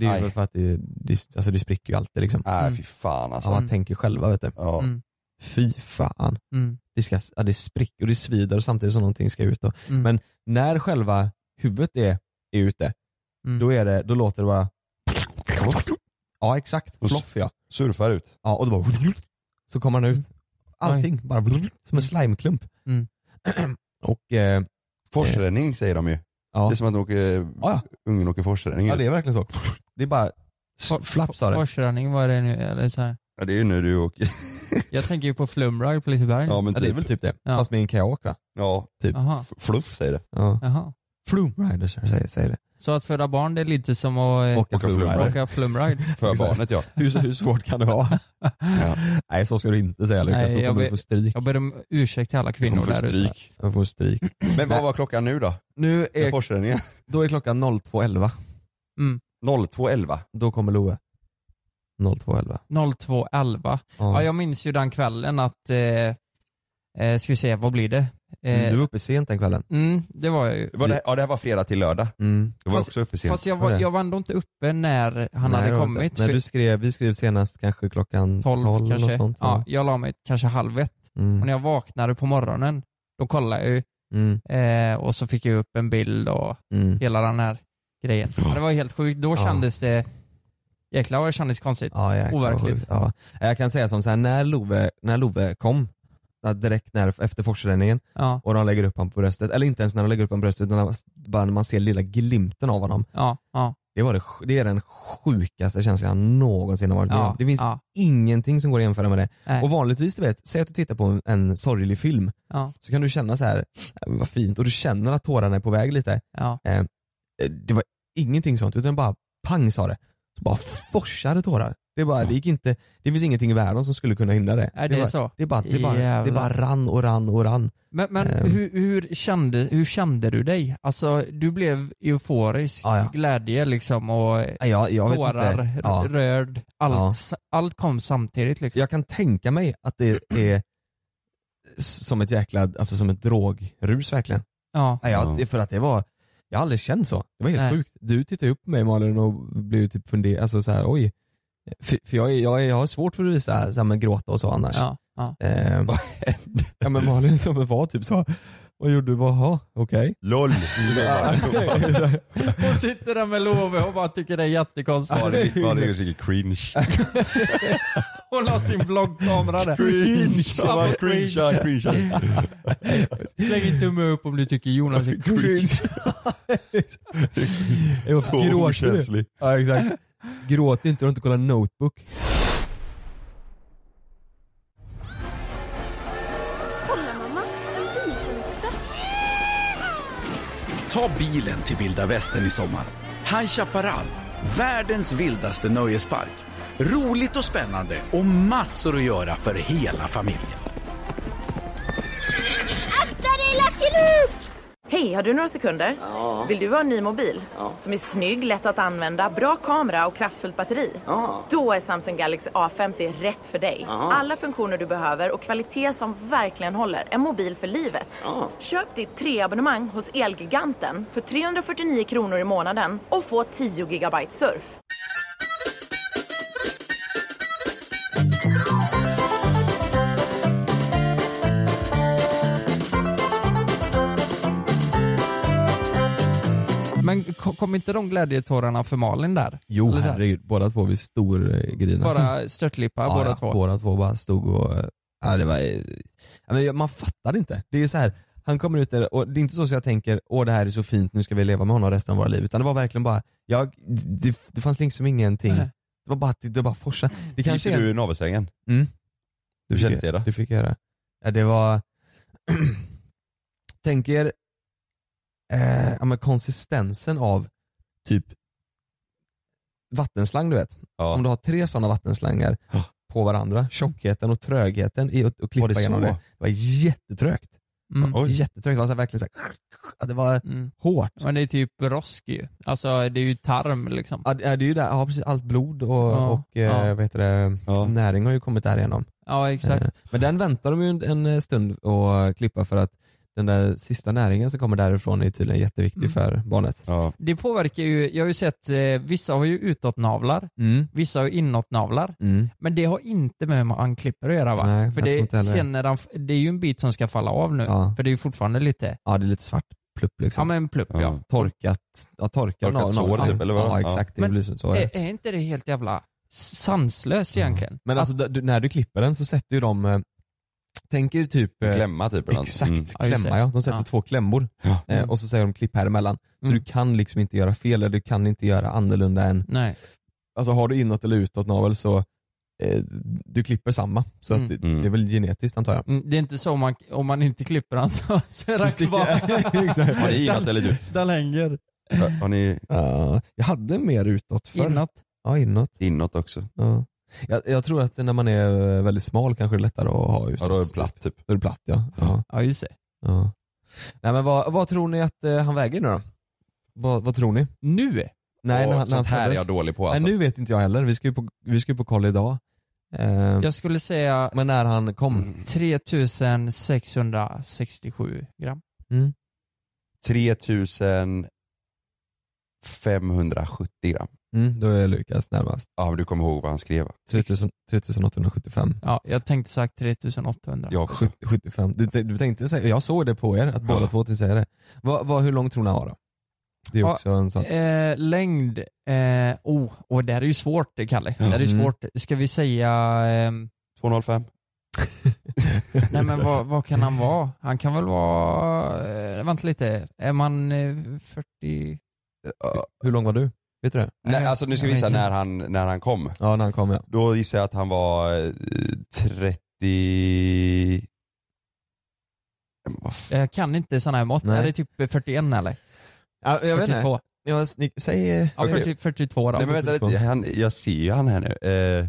Det är ju väl för att det, det, alltså det spricker ju alltid liksom. Nej, mm. fy fan alltså. Ja, man mm. tänker själva, vet du. Ja. Mm. Fy fan. Mm. Det, ska, ja, det spricker och det svider och samtidigt som någonting ska ut. Mm. Men när själva huvudet är, är ute, mm. då, är det, då låter det bara... Ja, exakt. Floff, ja. Surfar ut. Ja, och då bara... Så kommer den ut. Allting mm. bara... Som en slimeklump. Mm. Och... Eh, Forsränning säger de ju. Ja. Det är som att de åker, ja. Ungen åker forsränning. Ja, det är verkligen så. Det är bara For, flaps av det. Forsränning, vad är det nu? Eller så här. Ja, det är ju nu du åker. Jag tänker ju på flumrag på Liseberg. Ja, men typ. Ja, det är väl typ det. Ja. Fast med en kajak, va? Ja, typ. F- fluff säger det. Ja. Flumride säger, säger det. Så att föda barn, det är lite som att åka flumride. Åka flumride. För barnet, ja. Hur, hur svårt kan det vara? Ja. Nej, så ska du inte säga. Lukas. Nej, jag, be, stryk. jag ber om ursäkt till alla kvinnor där ute. Jag får stryk. Men vad var klockan nu då? Nu är, då är klockan två elva. Mm. två elva? Då kommer Loe. två elva. två elva. Ja. Ja, jag minns ju den kvällen att... Eh, Eh, ska vi se, vad blir det? Eh, du var uppe sent den kvällen. Mm, det var jag ju. Var det, ja, det här var fredag till lördag. Mm. Du var fast, också uppe sent. Fast jag var, jag var ändå inte uppe när han Nej, hade kommit. När du skrev, vi skrev senast kanske klockan tolv kanske. Sånt, ja, jag la mig kanske halv ett. Mm. Och när jag vaknade på morgonen, då kollade jag ju. Mm. Eh, och så fick jag upp en bild och mm. hela den här grejen. Ja, det var helt sjukt. Då ja. kändes det... Jäklar vad det kändes konstigt. Ja, jäklar, overkligt. Ja. Jag kan säga som så här, när Love, när Love kom... direkt när, efter forsränningen ja. och de lägger upp honom på bröstet, eller inte ens när de lägger upp honom på bröstet, utan bara när man ser lilla glimten av honom. Ja, ja. Det, var det, det är den sjukaste känslan jag någonsin har varit med ja, Det finns ja. ingenting som går att jämföra med det. Nej. Och vanligtvis, du vet, säg att du tittar på en, en sorglig film ja. så kan du känna så här, vad fint, och du känner att tårarna är på väg lite. Ja. Eh, det var ingenting sånt, utan bara pang sa det. Så bara forsade tårar. Det, bara, det, gick inte, det finns ingenting i världen som skulle kunna hindra det. Är det, det, är bara, så? Det, är bara, det, är bara, det är bara rann och rann och rann. Men, men um. hur, hur, kände, hur kände du dig? Alltså, du blev euforisk, ah, ja. glädje liksom, och ah, ja, jag tårar, ja. rörd. Allt, ja. allt kom samtidigt. Liksom. Jag kan tänka mig att det är som ett jäkla, alltså som ett drogrus verkligen. Ja. Ah, ja, ja. För att det var, jag har aldrig känt så. Det var helt Nej. sjukt. Du tittade upp på mig, Malin, och blev typ funderad, alltså så här, oj. För, för jag, jag, jag har svårt för att visa så här, men gråta och så annars. Ja, ja. Eh, ja, men Malin som var typ så. Vad gjorde du? Jaha, okej. LOL. Hon sitter där med Love och bara tycker det är jättekonstigt. Malin är säkert cringe. Hon har sin vloggkamera där. Cringe. Cringe, cringe, cringe. Släng en tumme upp om du tycker Jonas är cringe. Så okänslig. Ja, exakt. Gråt inte, du har inte kollat Notebook. Kolla mamma, en bil som också. Ta bilen till Vilda Västern i sommar. High Chaparral, världens vildaste nöjespark. Roligt och spännande och massor att göra för hela familjen. Hej, har du några sekunder? Ja. Vill du ha en ny mobil? Ja. Som är snygg, lätt att använda, bra kamera och kraftfullt batteri? Ja. Då är Samsung Galaxy A femtio rätt för dig. Aha. Alla funktioner du behöver och kvalitet som verkligen håller. En mobil för livet. Ja. Köp ditt tre-abonnemang hos Elgiganten för trehundrafyrtionio kronor i månaden och få tio gigabyte surf. Men kom inte de glädjetårarna för Malin där? Jo, herregud. Båda två vid storgrina. Bara störtlippar, ja, båda ja, två. Båda två bara stod och... Ja, det var, man fattar inte. Det är så här, han kommer ut där och det är inte så att jag tänker, åh det här är så fint, nu ska vi leva med honom resten av våra liv. Utan det var verkligen bara, jag, det, det fanns liksom ingenting. Nej. Det var bara, det, det var forsa. Det kanske du i navelsängen? Mm. Du kändes det då? Det fick jag göra. Ja, det var... tänker... Eh, ja, men konsistensen av typ vattenslang, du vet. Ja. Om du har tre sådana vattenslangar oh. på varandra, tjockheten och trögheten i att klippa det igenom så? Det. Det var jättetrögt. Mm. Mm. Jättetrögt. Det var så här, verkligen så här, ja, det var mm. hårt. Men det är typ rosk ju. Alltså det är ju tarm liksom. Ja, det är ju där. Ja, precis. Allt blod och, ja. och ja. Eh, vad heter det? Ja. Näring har ju kommit där igenom. Ja, exakt. Eh, men den väntar de ju en, en stund och klippa för att den där sista näringen som kommer därifrån är tydligen jätteviktig mm. för barnet. Ja. Det påverkar ju, jag har ju sett, eh, vissa har ju utåtnavlar, mm. vissa har ju inåtnavlar. Mm. Men det har inte med hur man klipper att göra, va? Nej, för det, sen när de, det är ju en bit som ska falla av nu. Ja. För det är ju fortfarande lite... Ja, det är lite svart plupp liksom. Ja, men plupp, ja. ja. Torkat, ja, torkat, torkat sår typ, ja, eller vad? Ja, exakt. Ja. Det blir så. Är, är inte det helt jävla sanslöst egentligen? Ja. Men att, alltså, du, när du klipper den så sätter ju de... Eh, tänker typ... Klämma typ. Exakt, mm. klämma ja. De sätter ja. två klämmor ja. mm. och så säger de klipp här emellan. Mm. Du kan liksom inte göra fel eller du kan inte göra annorlunda än... Nej. Alltså har du inåt eller utåt navel så eh, du klipper samma. Så mm. att det, det är väl genetiskt antar jag. Mm. Det är inte så man, om man inte klipper den så, så är den kvar. Har ni inåt eller du? Den hänger. Ja, har ni... uh, jag hade mer utåt förr. Inåt? Ja, inåt. Inåt också. Ja. Uh. Jag, jag tror att när man är väldigt smal kanske det är lättare att ha ut. Ja, då är det platt typ. Då är det platt, ja. Ja, ja just det. Ja. Nej, men vad, vad tror ni att eh, han väger nu då? Vad, vad tror ni? Nu? Nej, oh, när, sånt när han här är jag dålig på alltså. Nej, nu vet inte jag heller. Vi ska ju på, vi ska ju på koll idag. Eh, jag skulle säga... Men när han kom? tre tusen sexhundrasextiosju gram. Mm. tre tusen femhundrasjuttio gram. Mm, då är Lukas närmast. Ja, men du kommer ihåg vad han skrev. tre tusen åttahundrasjuttiofem. Ja, jag tänkte sagt tre tusen åttahundra. Ja, sjuttiofem. Du, du tänkte säga, jag såg det på er att båda ja. två till säga det. Vad, vad, hur lång tror ni har då? Det är ja, också en sån. Eh, längd. Eh, oh, och det här är ju svårt, Kalle. Det här är ju svårt. Ska vi säga... Eh, tvåhundrafem. Nej, men vad, vad kan han vara? Han kan väl vara... Eh, vänta lite. Är man eh, fyrtio... Hur, hur lång var du? Vet du det? Nej, alltså nu ska vi visa när han, när han kom. Ja, när han kom, ja. Då gissar jag att han var trettio... Jag kan inte sådana här mått. Nej. Är det typ fyrtioett eller? Ja, jag fyrtiotvå. Vet jag, säg... Ja, fyrtio, fyrtiotvå då. Nej, men vänta lite. Han, jag ser ju han här nu. Eh,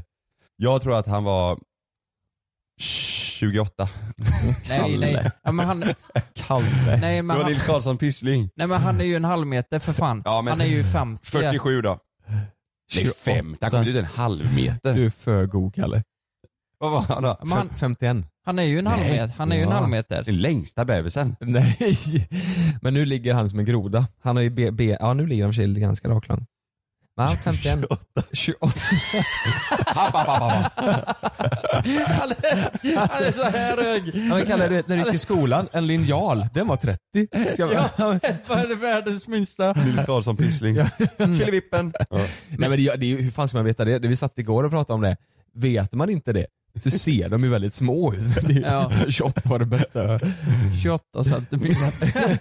jag tror att han var... tjugoåtta. Nej, nej. Ja, men han... Kalle. Nej, men han... Karlsson Pyssling. Nej, men han är ju en halv meter för fan. Ja, men han är ju femtio. fyrtiosju då. Nej, femtio. Han kommer ut en halv meter. Du är för god, Kalle. Vad var han då? Han... femtioett. Han är ju en halv meter. Han är ju en halv meter. Den längsta bebisen. Nej. Men nu ligger han som en groda. Han har ju B B. Ja, nu ligger han för sig ganska rakt lång. Va? femtioett. tjugoåtta. tjugoåtta. Happ, happ, happ. Han är, han är så här hög. Man kallar det, när du gick i skolan, en linjal. Den var trettio. Ska vi... Ja, vad är det världens minsta? Nils Karlsson Pyssling. Killevippen. Ja. Nej, men det, det, hur fan ska man veta det? det? Vi satt igår och pratade om det. Vet man inte det? Så ser de ju väldigt små ut. Ja. tjugoåtta var det bästa. tjugoåtta centimeter.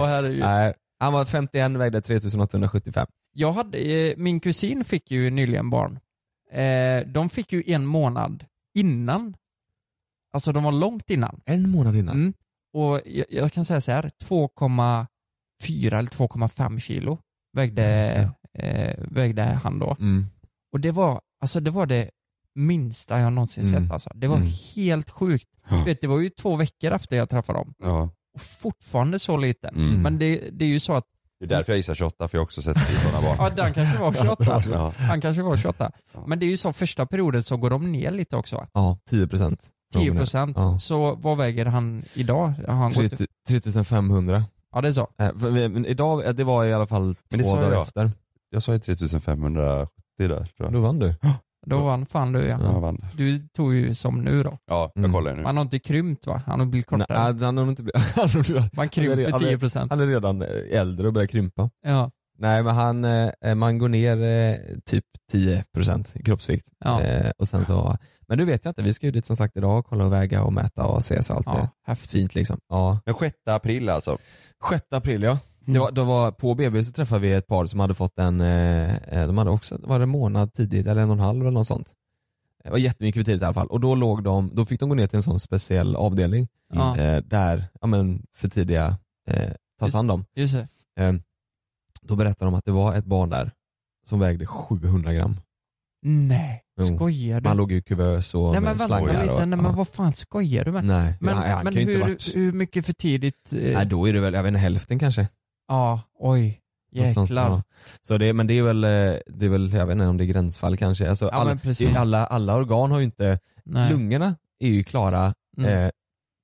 Och här är ju... Nej, han var femtioett, vägde tre tusen åttahundrasjuttiofem. Jag hade, eh, min kusin fick ju nyligen barn. Eh, de fick ju en månad innan. Alltså de var långt innan. En månad innan? Mm. Och jag, jag kan säga så här, två komma fyra eller två komma fem kilo vägde, eh, vägde han då. Mm. Och det var, alltså det var det minsta jag någonsin mm. sett. Alltså. Det var mm. helt sjukt. Ja. Vet, det var ju två veckor efter jag träffade dem. Ja. fortfarande så liten. Mm. Men det, det är ju så att... Det är därför jag gissar tjugoåtta, för jag har också sett sådana barn. Ja, den kanske var tjugoåtta. Ja. Han kanske var tjugoåtta. Men det är ju så, första perioden så går de ner lite också. Ja, tio procent. tio procent. Ja. Så vad väger han idag? Har han tre tusen femhundra. Ja, det är så. Äh, för, men idag, det var i alla fall men två dagar jag. efter. Jag sa ju tre tusen femhundra. Det där, tror jag. Då vann du. Då vann fan du, ja. Ja, vann. Du tog ju som nu då. Ja, jag mm. kollar nu. Han har inte krympt, va? Han har blivit kortare. Nej, han har inte blivit... Man krymper tio procent. Han är redan äldre och börjar krympa. Ja. Nej, men han man går ner typ tio procent i kroppsvikt. Ja. Och sen så... Men du vet jag inte, vi ska ju dit som sagt idag och kolla och väga och mäta och se så allt ja. är fint liksom. Ja. Men sjätte april alltså. sjätte april, ja. Mm. Det var, då var på B B så träffade vi ett par som hade fått en, eh, de hade också, var det en månad tidigt eller en och en halv eller något sånt. Det var jättemycket för tidigt i alla fall. Och då låg de, då fick de gå ner till en sån speciell avdelning mm. eh, där, ja men för tidiga eh, tas hand om. Just det. Eh, då berättade de att det var ett barn där som vägde sjuhundra gram. Nej, skojar du? Han låg ju kuvös och nej, men slangar. Och, nej, men ja. vad fan skojar du med? Nej, men han, han men hur, varit... hur mycket för tidigt? Eh... Nej, då är det väl, jag vet inte, hälften kanske. Ja, oj, jäklar. Ja. Så det, men det är väl, det är väl, jag vet inte om det är gränsfall kanske. Alltså, ja, alla, det, alla, alla organ har ju inte, nej. Lungorna är ju klara, mm. eh,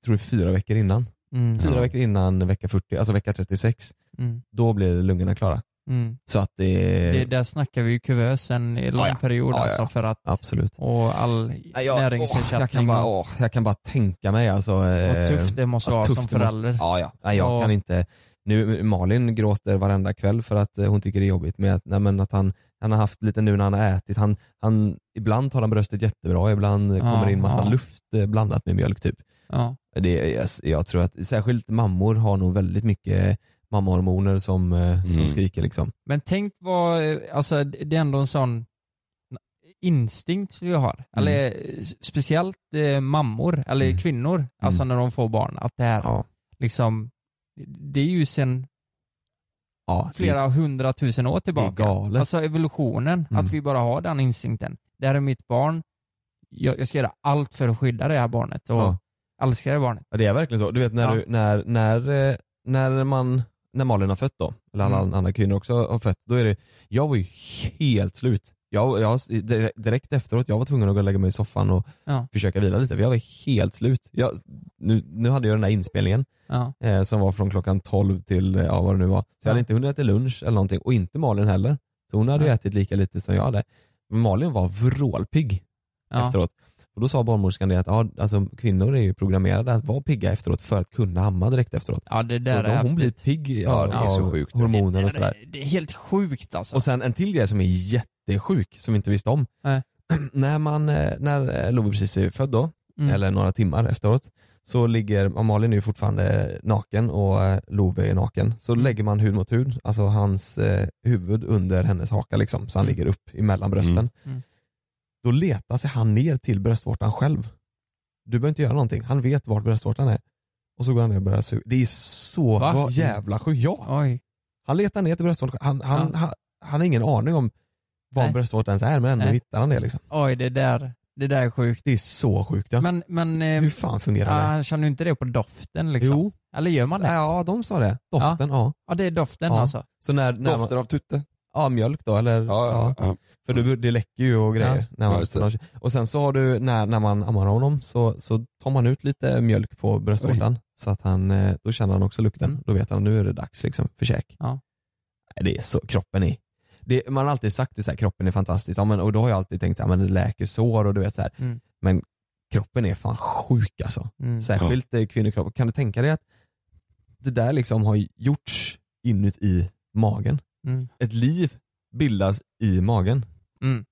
tror jag, fyra veckor innan. Mm. Fyra ja. veckor innan vecka fyrtio, alltså vecka trettiosex. Mm. Då blir lungorna klara. Mm. Så att det... det där snackar vi ju kuvösen i lång ja, ja. period. Ja, ja, ja. Alltså för att, absolut. Och all ja, ja, näringsersättning. Jag, och... jag kan bara tänka mig. Alltså, vad tufft det måste vara som förälder. Måste... Ja, ja. Nej, jag och... kan inte... Nu, Malin gråter varenda kväll för att eh, hon tycker det är jobbigt med att, nej, men att han, han har haft lite nu när han har ätit. Han, han, ibland tar han bröstet jättebra, ibland ja, kommer det in massa ja. luft blandat med mjölk typ. Ja. Det, jag, jag tror att särskilt mammor har nog väldigt mycket mammahormoner som, eh, mm. som skriker liksom. Men tänk vad, alltså det är ändå en sån instinkt vi har. Mm. Eller speciellt eh, mammor eller mm. kvinnor, mm. alltså när de får barn. Att det här ja. liksom... Det är ju sen ja, flera det, hundratusen år tillbaka. Alltså evolutionen, mm. att vi bara har den instinkten. Det här är mitt barn. Jag, jag ska göra allt för att skydda det här barnet och ja. älska det barnet. Ja, det är verkligen så. Du vet när, ja. du, när, när, när man när Malin har fött då, eller alla mm. andra kvinnor också har fött, då är det, jag var ju helt slut. Jag, jag, direkt efteråt, jag var tvungen att gå och lägga mig i soffan och ja. försöka vila lite, för jag var helt slut. Jag, nu, nu hade jag den där inspelningen ja. eh, som var från klockan tolv till ja, vad det nu var. Så ja. jag hade inte hunnit äta lunch eller någonting, och inte Malin heller. Så hon hade ja. ätit lika lite som jag hade. Men Malin var vrålpigg ja. efteråt. Och då sa barnmorskan det att ja, alltså, kvinnor är ju programmerade att vara pigga efteråt för att kunna amma direkt efteråt. Ja, det där så då är hon blir pigg ja, ja, av så sjukt. Hormoner och sådär. Det är helt sjukt alltså. Och sen en till grej som är jättesjuk som vi inte visste om. Äh. när man, när Love precis är född då, mm. eller några timmar efteråt, så ligger, Malin är ju fortfarande naken och Love är naken. Så mm. lägger man hud mot hud, alltså hans eh, huvud under hennes haka liksom, så han ligger upp emellan brösten. Mm. Mm. Då letar sig han ner till bröstvårtan själv. Du behöver inte göra någonting. Han vet vart bröstvårtan är. Och så går han ner och börjar suga. Det är så Va? jävla sjukt. Ja. Han letar ner till bröstvårtan. Han, han, ja. han, han har ingen aning om var Nej. bröstvårtan ens är, men ändå Nej. hittar han det liksom. Oj, det där, det där är sjukt. Det är så sjukt, ja. Men, men, hur fan fungerar äh, det? Han känner inte det på doften liksom. Jo. Eller gör man det? Ja, de sa det. Doften, ja. Ja, ja det är doften ja. alltså. Så när, när doften man... av tutte. Ja, mjölk då, eller ja, ja. Ja. För du, det läcker ju och grejer ja. när man, ja, och sen så har du, när, när man ammar honom så, så tar man ut lite mjölk på bröstvårtan, så att han, då känner han också lukten, mm. då vet han, nu är det dags liksom, för käk. Ja. Det är så, kroppen är det, man har alltid sagt det så här, kroppen är fantastisk ja, men, och då har jag alltid tänkt så här, men det läker sår och du vet så här, mm. men kroppen är fan sjuk alltså, mm. särskilt ja. kvinnokroppen, kan du tänka dig att det där liksom har gjorts inuti magen. Mm. Ett liv bildas i magen. Mm.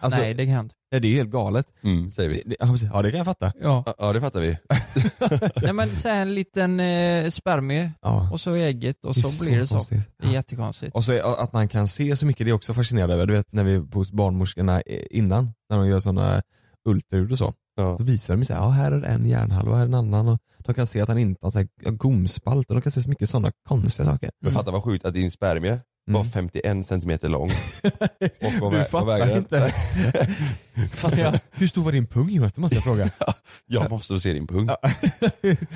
Alltså, nej, det kan inte. Det är helt galet. Mm, säger vi. Ja, det kan jag fatta. Ja, ja det fattar vi. Nej, men så här en liten eh, spermie ja. och så ägget och så, så blir det så. Konstigt. Det är jättekonstigt. Och så att man kan se så mycket, det är också fascinerande över. Du vet när vi hos barnmorskorna innan, när de gör sådana ultraljud och så. Ja. Då visar de sig, ja här är en hjärnhalva, här är en annan, och de kan se att han inte har så här gomspalt, och de kan se så mycket sådana konstiga saker. Men fatta vad sjukt att din spermie Mm. Var femtioen centimeter lång. Och var vä- du fattar inte. fattar jag. Hur stor var din pung, Jonas? Det måste jag fråga. Ja, jag måste se din pung.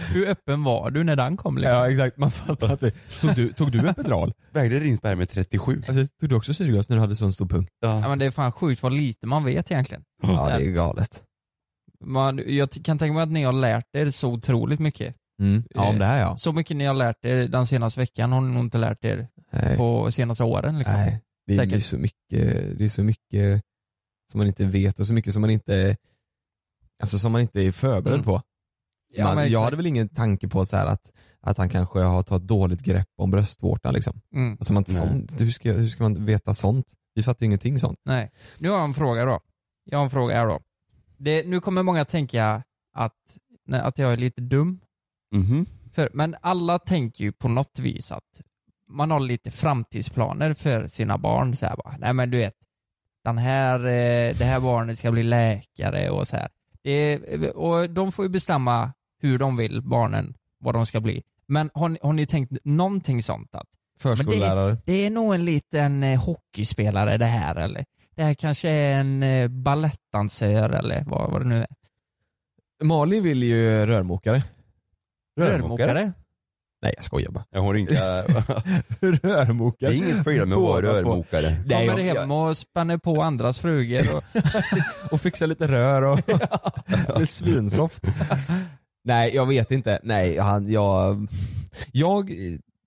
Hur öppen var du när den kom? Liksom? Ja, exakt. Man fattar att det. Tog du, tog du en pedral? Vägde Rinsberg med trettiosju. Alltså, tog du också syrgas när du hade sån stor pung? Ja. Ja, men det är fan sjukt vad lite man vet egentligen. Ja, det är galet. Man, jag t- kan tänka mig att ni har lärt er så otroligt mycket. Mm. Ja, om det här, ja. Så mycket ni har lärt er den senaste veckan har ni nog inte lärt er. Nej. På senaste åren liksom. Nej, det, är, det, är så mycket, det är så mycket som man inte vet och så mycket som man inte alltså som man inte är förberedd mm. på. Ja, man, men jag hade väl ingen tanke på så här att, att han kanske har tagit dåligt grepp om bröstvårtan liksom. Mm. Alltså man, sånt, hur, ska, hur ska man veta sånt? Vi fattar ju ingenting sånt. Nej. Nu har jag en fråga då. Jag har en fråga här då. Det, nu kommer många tänka att, nej, att jag är lite dum. Mm-hmm. För, men alla tänker ju på något vis att man har lite framtidsplaner för sina barn så här bara. Nej men du vet, den här eh, det här barnet ska bli läkare och så här. Det, och de får ju bestämma hur de vill barnen vad de ska bli. Men har ni, har ni tänkt någonting sånt att förskollärare? Det, det är nog en liten eh, hockeyspelare det här eller. Det här kanske är en eh, ballettdansör eller vad vad det nu är. Malin vill ju rörmokare. Rörmokare? rörmokare? Nej, jag skojar bara. Jag har inga rörmokare. Det är inget fel med att vara rörmokare. Kommer hem och spänner på andras frugor. Och, och fixar lite rör. Och det är svinsoft. Nej, jag vet inte. Nej, han, jag, jag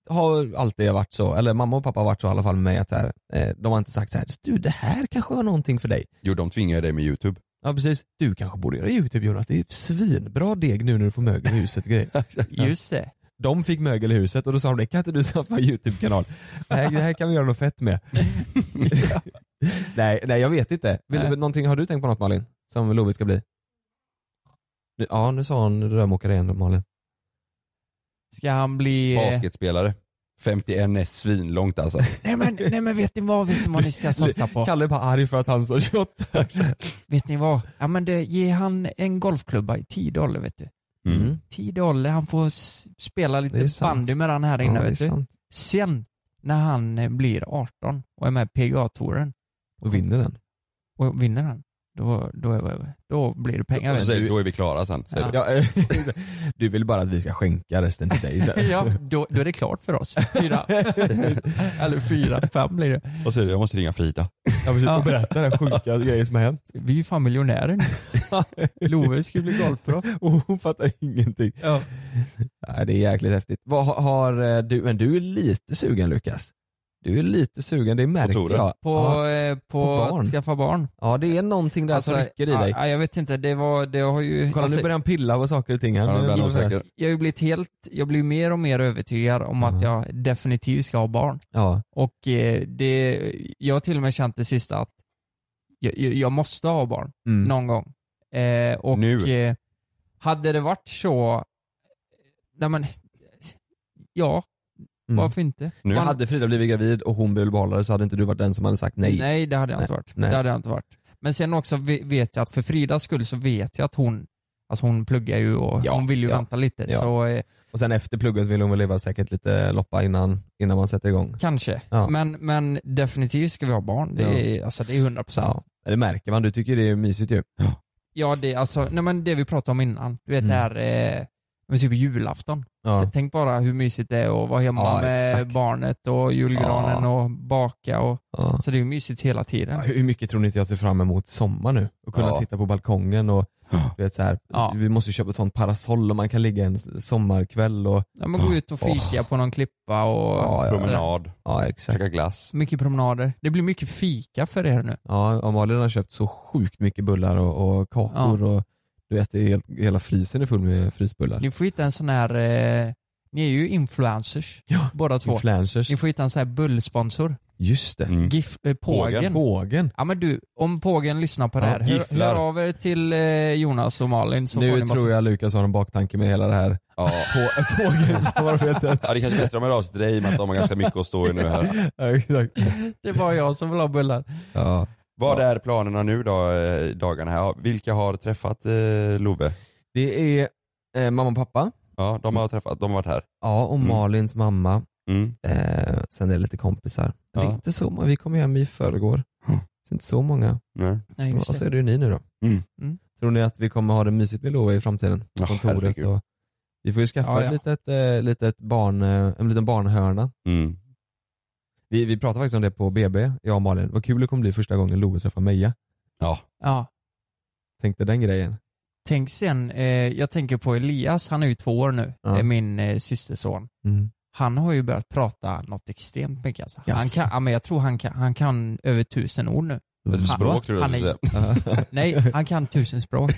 har alltid varit så. Eller mamma och pappa har varit så i alla fall med mig. Att här, de har inte sagt så här. Du, det här kanske var någonting för dig. Jo, de tvingar dig med YouTube. Ja, precis. Du kanske borde göra YouTube, Jonas. Det är svinbra deg nu när du får mögel i huset. Grej. Just det. De fick mögel i huset och då sa de, kan inte du skaffa en YouTube-kanal? Det här, det här kan vi göra något fett med. Ja. nej, nej, jag vet inte. Vill du, någonting, har du tänkt på något, Malin? Som Lovis ska bli? Ja, nu sa han rörmokare igen, Malin. Ska han bli... basketspelare. femtioen är svinlångt alltså. nej, men, nej men vet ni vad, vet ni vad ni ska satsa på? Kalle var arg för att han sa tjugoåtta. Vet ni vad? Ja, men det, ge han en golfklubba i tio dollar, vet du. Mm. tio dollar, han får spela lite bandy med den här inne, ja, vet du. Sen när han blir arton och är med i P G A-touren och vinner den. Och vinner han. Då, då, då, då blir det pengar. Så du, då är vi klara sen. Ja. Ja, du vill bara att vi ska skänka resten till dig sen. Ja, då, då är det klart för oss. Fyra. Eller fyra, fem blir det. Vad säger du? Jag måste ringa Frida. Jag vill ja. berätta den sjuka grejen som har hänt. Vi är fan miljonärer nu. Love skulle bli golfproff. Och hon fattar ingenting. Ja. Ja, det är jäkligt häftigt. Vad har du? Men du är lite sugen, Lukas. Du är lite sugen, det märker på jag. På, ja, eh, på, på barn. Att skaffa barn. Ja, det är någonting där alltså, som rycker i ja, dig. Ja, jag vet inte, det var... Det har ju, kolla, alltså, nu börjar han pilla på saker och ting. Ja, jag, jag, jag, blivit helt, jag blir mer och mer övertygad om mm. att jag definitivt ska ha barn. Ja. Och eh, det, jag har till och med känt det sista att jag, jag måste ha barn mm. någon gång. Eh, och nu. Eh, hade det varit så... Nej, men... Ja... Mm. Varför inte? Nu man... hade Frida blivit gravid och hon blev behållare så hade inte du varit den som hade sagt nej. Nej, det hade jag nej. inte varit. Nej. Det hade jag inte varit. Men sen också vet jag att för Fridas skull så vet jag att hon alltså hon pluggar ju och ja, hon vill ju ja, vänta lite. Ja. Så... Och sen efter plugget vill hon väl leva säkert lite loppa innan, innan man sätter igång. Kanske. Ja. Men, men definitivt ska vi ha barn. Det är, ja. alltså, det är hundra procent. Ja. Det märker man. Du tycker det är mysigt ju. Ja, ja det, alltså, nej, men det vi pratade om innan. Du vet mm. där... Eh... Men typ julafton. Ja. Tänk bara hur mysigt det är att vara hemma ja, med exakt. barnet och julgranen ja. och baka. Och, ja. Så det är ju mysigt hela tiden. Ja, hur mycket tror ni inte jag ser fram emot sommar nu? Och kunna ja. sitta på balkongen och du vet, så här, ja. vi måste ju köpa ett sånt parasoll och man kan ligga en sommarkväll. Och, ja, men gå ut och fika oh. på någon klippa. Och, ja, ja, promenad. Ja, exakt. Käka glass. Mycket promenader. Det blir mycket fika för er nu. Ja, och Malin har köpt så sjukt mycket bullar och, och kakor ja. och du vet, det är helt, hela frysen är full med frysbullar. Ni får hitta en sån här... Eh, ni är ju influencers. Ja, båda två. Influencers. Ni får hitta en sån här bullsponsor. Just det. Mm. Gif, eh, pågen. Pågen. Pågen. Ja, men du, om Pågen lyssnar på ja, det här. Hör, hör av er till eh, Jonas och Malin. Så nu får ni massa... tror jag Lukas har en baktanke med hela det här. Ja. På, pågens samarbete. Ja, det kanske bättre om jag rör sig till dig men att de har ganska mycket att stå i nu här. Ja, exakt. Det är bara jag som vill ha bullar. Ja. Vad är planerna nu då, dagarna här? Vilka har träffat eh, Love? Det är eh, mamma och pappa. Ja, de har träffat, de har varit här. Ja, och Malins mm. mamma. Mm. Eh, sen är det lite kompisar. Ja. Det är inte så många. Vi kom hem i förrgår. Huh. Det är inte så många. Nej. Nej, och så är det ju ni nu då. Mm. Mm. Tror ni att vi kommer ha det mysigt med Lova i framtiden? Oh, kontoret och vi får ju skaffa ja, ja. Lite ett litet, litet barn, en liten barnhörna. Mm. Vi, vi pratade faktiskt om det på B B, jag och Malin. Vad kul det kommer bli första gången Lova träffar Meja. Ja. Ja. Tänkte den grejen. Tänk sen, eh, jag tänker på Elias, han är ju två år nu. Ja. Det är min eh, systerson. Mm. Han har ju börjat prata något extremt mycket. Alltså. Yes. Han kan, ja, men jag tror han kan, han kan över tusen ord nu. Han, språk tror han, du han, nej, han kan tusen språk.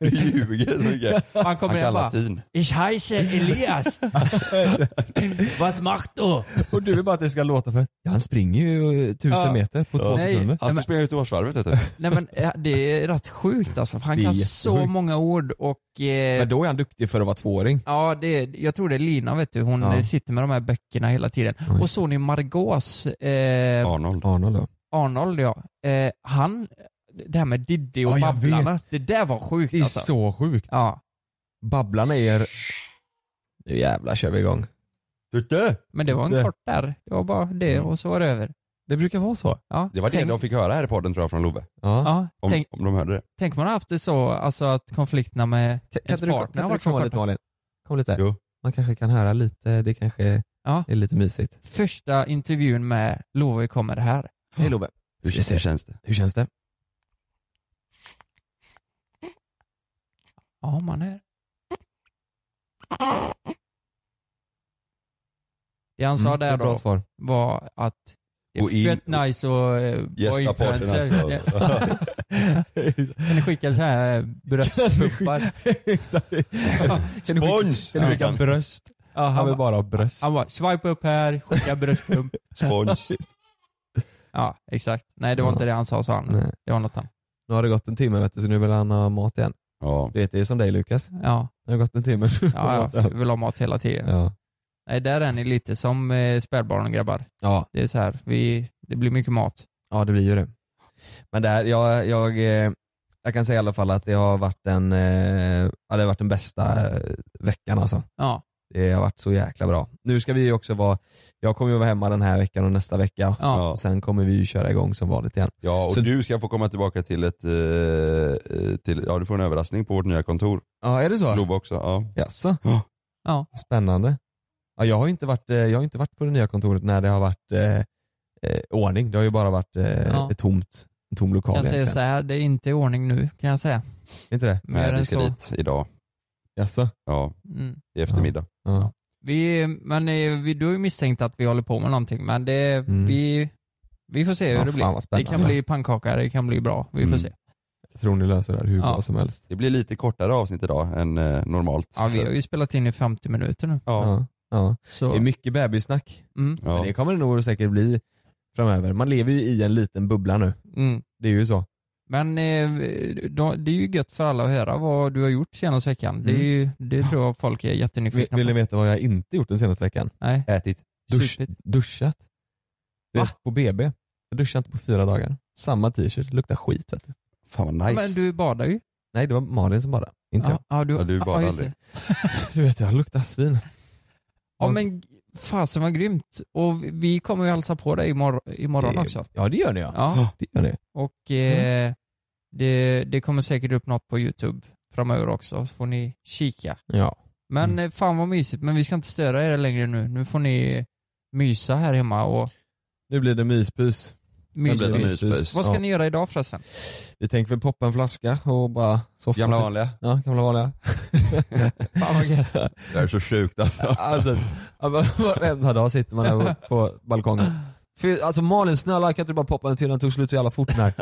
Du ljuger så mycket. Han kommer att bara, latin. Ich heiße Elias. Was macht du? Och du vill bara att det ska låta för. Ja, han springer ju tusen ja. meter på ja. två nej. sekunder. Han springer ut i årsvarvet, vet du. Nej, men det är rätt sjukt alltså. Han kan jättesjukt. Så många ord och... Eh, men då är han duktig för att vara tvååring. Ja, det, jag tror det är Lina, vet du. Hon ja. sitter med de här böckerna hela tiden. Oj. Och så ni Margås... Eh, Arnold. Arnold, ja. Arnold, ja. Eh, han, det här med Diddy och ja, Babblarna, det där var sjukt. Det är alltså. Så sjukt. Ja. Babblarna är... Nu jävlar kör vi igång. Tutte! Men det var en kort där. Det var bara det och så var det över. Det brukar vara så. Ja. Det var tänk... det de fick höra här i podden tror jag från Love. Ja. Ja. Om, tänk... om de hörde det. Tänk man har haft det så, alltså att konflikterna med kan, ens partner kan, kan har varit så korta. Lite, kom lite. Jo. Man kanske kan höra lite, det kanske ja. är lite mysigt. Första intervjun med Love kommer här. Hej Love. Hur känns, hur känns det? Hur känns det? Ja, man är. Det han sa mm, där då svar. Var att det är fett nice och gästaparten alltså. Kan ni skicka så här bröstpuppar? Exakt. Spons! Kan ni skicka bröst? Ja, han vill bara ha bröst. Han bara, swipe upp här, skicka bröstpump. Spons. Ja, exakt. Nej, det var ja. inte det han sa, sa han. Nej. Det var något han. Nu har det gått en timme, vet du, så nu vill han ha mat igen. Ja. Det är som dig, Lukas. Ja. Nu har det gått en timme. Ja, ja, vill ha mat hela tiden. Ja. Nej, där är ni lite som eh, spädbarn och grabbar. Ja. Det är så här, vi, det blir mycket mat. Ja, det blir ju det. Men där, jag, jag, eh, jag kan säga i alla fall att det har varit den, eh, ja, det har varit den bästa eh, veckan alltså. Ja. Det har varit så jäkla bra. Nu ska vi ju också vara... Jag kommer ju vara hemma den här veckan och nästa vecka. Ja. Och sen kommer vi ju köra igång som vanligt igen. Ja, och så, du ska få komma tillbaka till ett... Till, ja, du får en överraskning på vårt nya kontor. Ja, är det så? Lova också, ja. Jaså? Ja. Ja. Spännande. Ja, jag har ju inte varit, jag har inte varit på det nya kontoret när det har varit eh, ordning. Det har ju bara varit eh, ja. ett tomt, en tom lokal. Jag säger så här, det är inte ordning nu, kan jag säga. Inte det? Mer Nej, vi ska så. dit idag. Jaså? Ja, mm. i eftermiddag. Ja. Ja. Vi, men vi, du har ju misstänkt att vi håller på med någonting, men det, mm. vi, vi får se hur ja, det blir. Det kan bli pannkaka, det kan bli bra. Vi får mm. se. Jag tror ni löser det här hur ja. bra som helst. Det blir lite kortare avsnitt idag än eh, normalt. Ja, vi har ju spelat in i femtio minuter nu. Ja. Ja. Ja. Så. Det är mycket bebissnack. Mm. Ja. Men det kommer det nog säkert bli framöver. Man lever ju i en liten bubbla nu. Mm. Det är ju så. Men då, det är ju gött för alla att höra vad du har gjort senaste veckan. Mm. Det, är ju, det tror jag folk är jättenyfikna på. Vill ni veta vad jag inte gjort den senaste veckan? Nej. Ätit. Dusch, duschat. Va? På B B. Jag duschade inte på fyra dagar. Samma t-shirt. Luktar skit, vet du. Fan vad nice. Men du badar ju. Nej, det var Malin som badade. Inte ah, jag. Ah, du, ja, du badade ah, aldrig. Du vet, jag luktar svin. Ja, oh, men... Fasen var grymt. Och vi kommer ju hälsa på dig imorgon, imorgon eh, också. Ja, det gör ni ja. ja. Det gör ni. Och eh, mm. det, det kommer säkert upp något på YouTube framöver också. Så får ni kika. Ja. Men mm. fan vad mysigt. Men vi ska inte störa er längre nu. Nu får ni mysa här hemma. Och... Nu blir det myspys. Mys, blir det mys, mys, mys. Vad ska ja. ni göra idag förresten? Vi tänker väl poppa en flaska och bara soffa. Gamla vanliga. Ja, gamla vanliga. Det är så sjukt alltså. Alltså, varenda dag sitter man här på balkongen. För, alltså Malin, snälla, kan inte du bara poppa en till? Den tog slut så jävla fort när.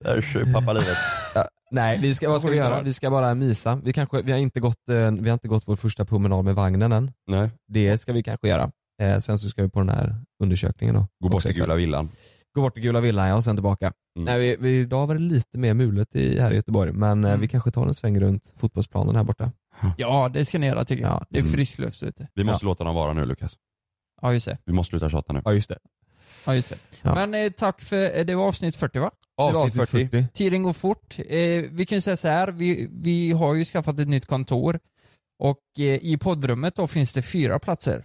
Det är sjukt pappalivet. Ja, nej, vi ska, vad ska vi göra? Vi ska bara mysa. Vi, kanske, vi, har inte gått, vi har inte gått vår första promenad med vagnen än. Nej. Det ska vi kanske göra. Eh, sen så ska vi på den här undersökningen då. Gå bort till gula villan. Gå bort till gula villan, ja, och sen tillbaka. Mm. Nej, vi, vi, idag var det lite mer mulet i, här i Göteborg. Men mm. vi kanske tar en sväng runt fotbollsplanen här borta. Ja, det ska ni göra tycker jag. Ja. Det är frisk luft ute. Vi måste ja. låta dem vara nu, Lukas. Ja, just det. Vi måste sluta tjata nu. Ja, just det. Ja, just det. Ja. Men eh, tack för... Det var avsnitt fyrtio, va? Avsnitt, avsnitt fyrtio. fyrtio. Tiden går fort. Eh, vi kan ju säga så här. Vi, vi har ju skaffat ett nytt kontor. Och eh, i poddrummet då finns det fyra platser.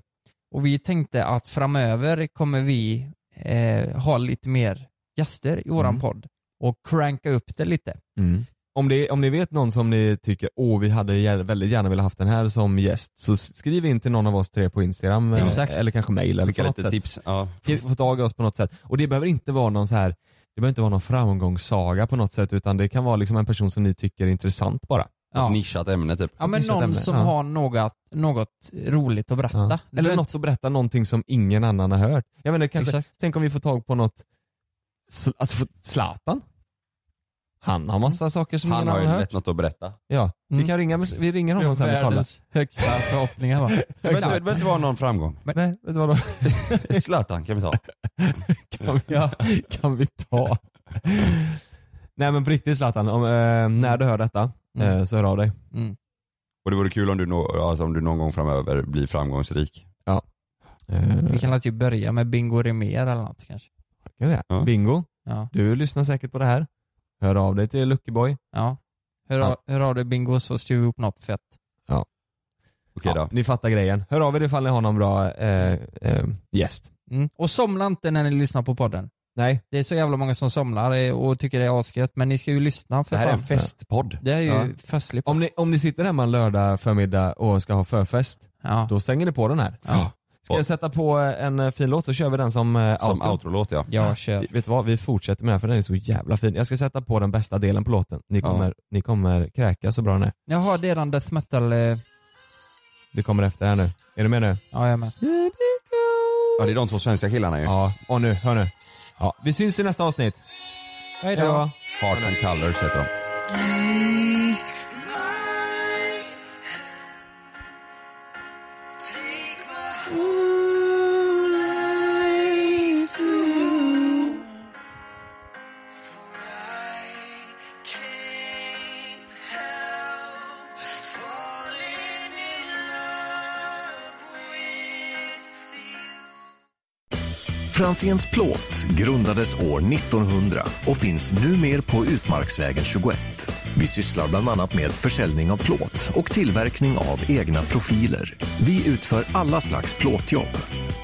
Och vi tänkte att framöver kommer vi... eh, ha lite mer gäster i våran mm. podd och cranka upp det lite. Mm. Om, det, om ni vet någon som ni tycker åh, vi hade gär, väldigt gärna velat haft den här som gäst, så skriv in till någon av oss tre på Instagram ja. eller kanske mejl eller på något sätt. Tips. Ja. Få, få tag i oss på något sätt. Och det behöver inte vara någon så här, det behöver inte vara någon framgångssaga på något sätt, utan det kan vara liksom en person som ni tycker är intressant bara. Ja. Nischat ämne typ. Ja, men nischat någon ämne. Som ja. har något, något roligt att berätta. Ja. Eller något att berätta, någonting som ingen annan har hört. Jag menar, kanske, tänk om vi får tag på något sl- alltså, Zlatan. Han har massa mm. saker som han har ju lätt något att berätta. Ja, mm. vi kan ringa vi ringer honom sen och kollar. Högsta förhoppningar va. Men det vet inte var någon framgång. Men, nej, vet du vad då? Zlatan kan vi ta. kan vi ja, kan vi ta. Nej, men på riktigt Zlatan, om, eh, när du hör detta mm. eh, så hör av dig. Mm. Och det vore kul om du nå, alltså, om du någon gång framöver blir framgångsrik. Ja. Mm. Vi kan väl typ börja med Bingo Remer eller något kanske. Kan vi det? Ja. Bingo. Ja. Du lyssnar säkert på det här. Hör av dig till Lucky Boy. Ja. Hör, av, hör av dig Bingo så styr vi upp något fett. Ja. Okej ja, då. Ni fattar grejen. Hör av er ifall ni har någon bra eh, eh, gäst. Mm. Och somla inte när ni lyssnar på podden. Nej. Det är så jävla många som somlar och tycker det är asgött. Men ni ska ju lyssna. För det här fan. Är en festpodd. Det är ju ja. festlig podd. Om ni, om ni sitter hemma en lördag förmiddag och ska ha förfest. Ja. Då stänger ni på den här. Ja. Ska jag sätta på en fin låt så kör vi den som, som outro. outro-låt, ja. Ja, kör. Vet du vad, vi fortsätter med den för den är så jävla fin. Jag ska sätta på den bästa delen på låten. Ni kommer, ja. ni kommer kräka så bra den är. Jaha, det är den death metal. Eh... Det kommer efter här nu. Är du med nu? Ja, jag är med. Ja, det är de två svenska killarna ju. Ja, och nu, hör nu. Ja. Vi syns i nästa avsnitt. Hej då. Ja. Heart and Colors heter de. Franséns plåt grundades år nittonhundra och finns numer på Utmarksvägen tjugoett. Vi sysslar bland annat med försäljning av plåt och tillverkning av egna profiler. Vi utför alla slags plåtjobb.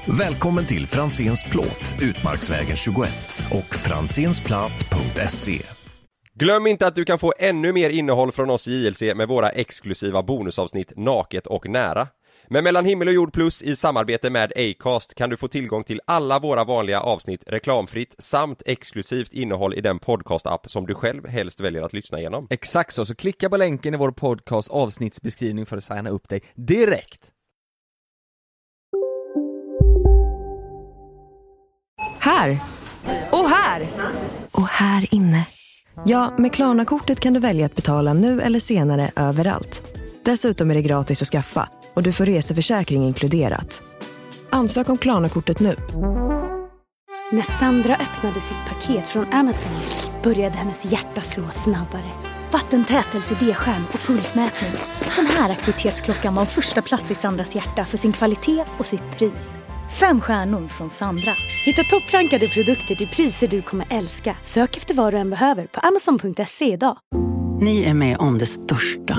Välkommen till Franséns plåt, Utmarksvägen tjugoett och fransensplatt punkt se. Glöm inte att du kan få ännu mer innehåll från oss i J L C med våra exklusiva bonusavsnitt Naket och nära. Men Mellan himmel och jord plus i samarbete med Acast kan du få tillgång till alla våra vanliga avsnitt reklamfritt samt exklusivt innehåll i den podcast-app som du själv helst väljer att lyssna igenom. Exakt så, så klicka på länken i vår podcast avsnittsbeskrivning för att signa upp dig direkt. Här! Och här! Och här inne. Ja, med Klarna-kortet kan du välja att betala nu eller senare överallt. Dessutom är det gratis att skaffa. Och du får reseförsäkring inkluderat. Ansök om Klarna-kortet nu. När Sandra öppnade sitt paket från Amazon började hennes hjärta slå snabbare. Vattentätelse, D-skärm och pulsmätning. Den här aktivitetsklockan var första plats i Sandras hjärta för sin kvalitet och sitt pris. Fem stjärnor från Sandra. Hitta topprankade produkter till priser du kommer älska. Sök efter vad du än behöver på amazon punkt se idag. Ni är med om det största.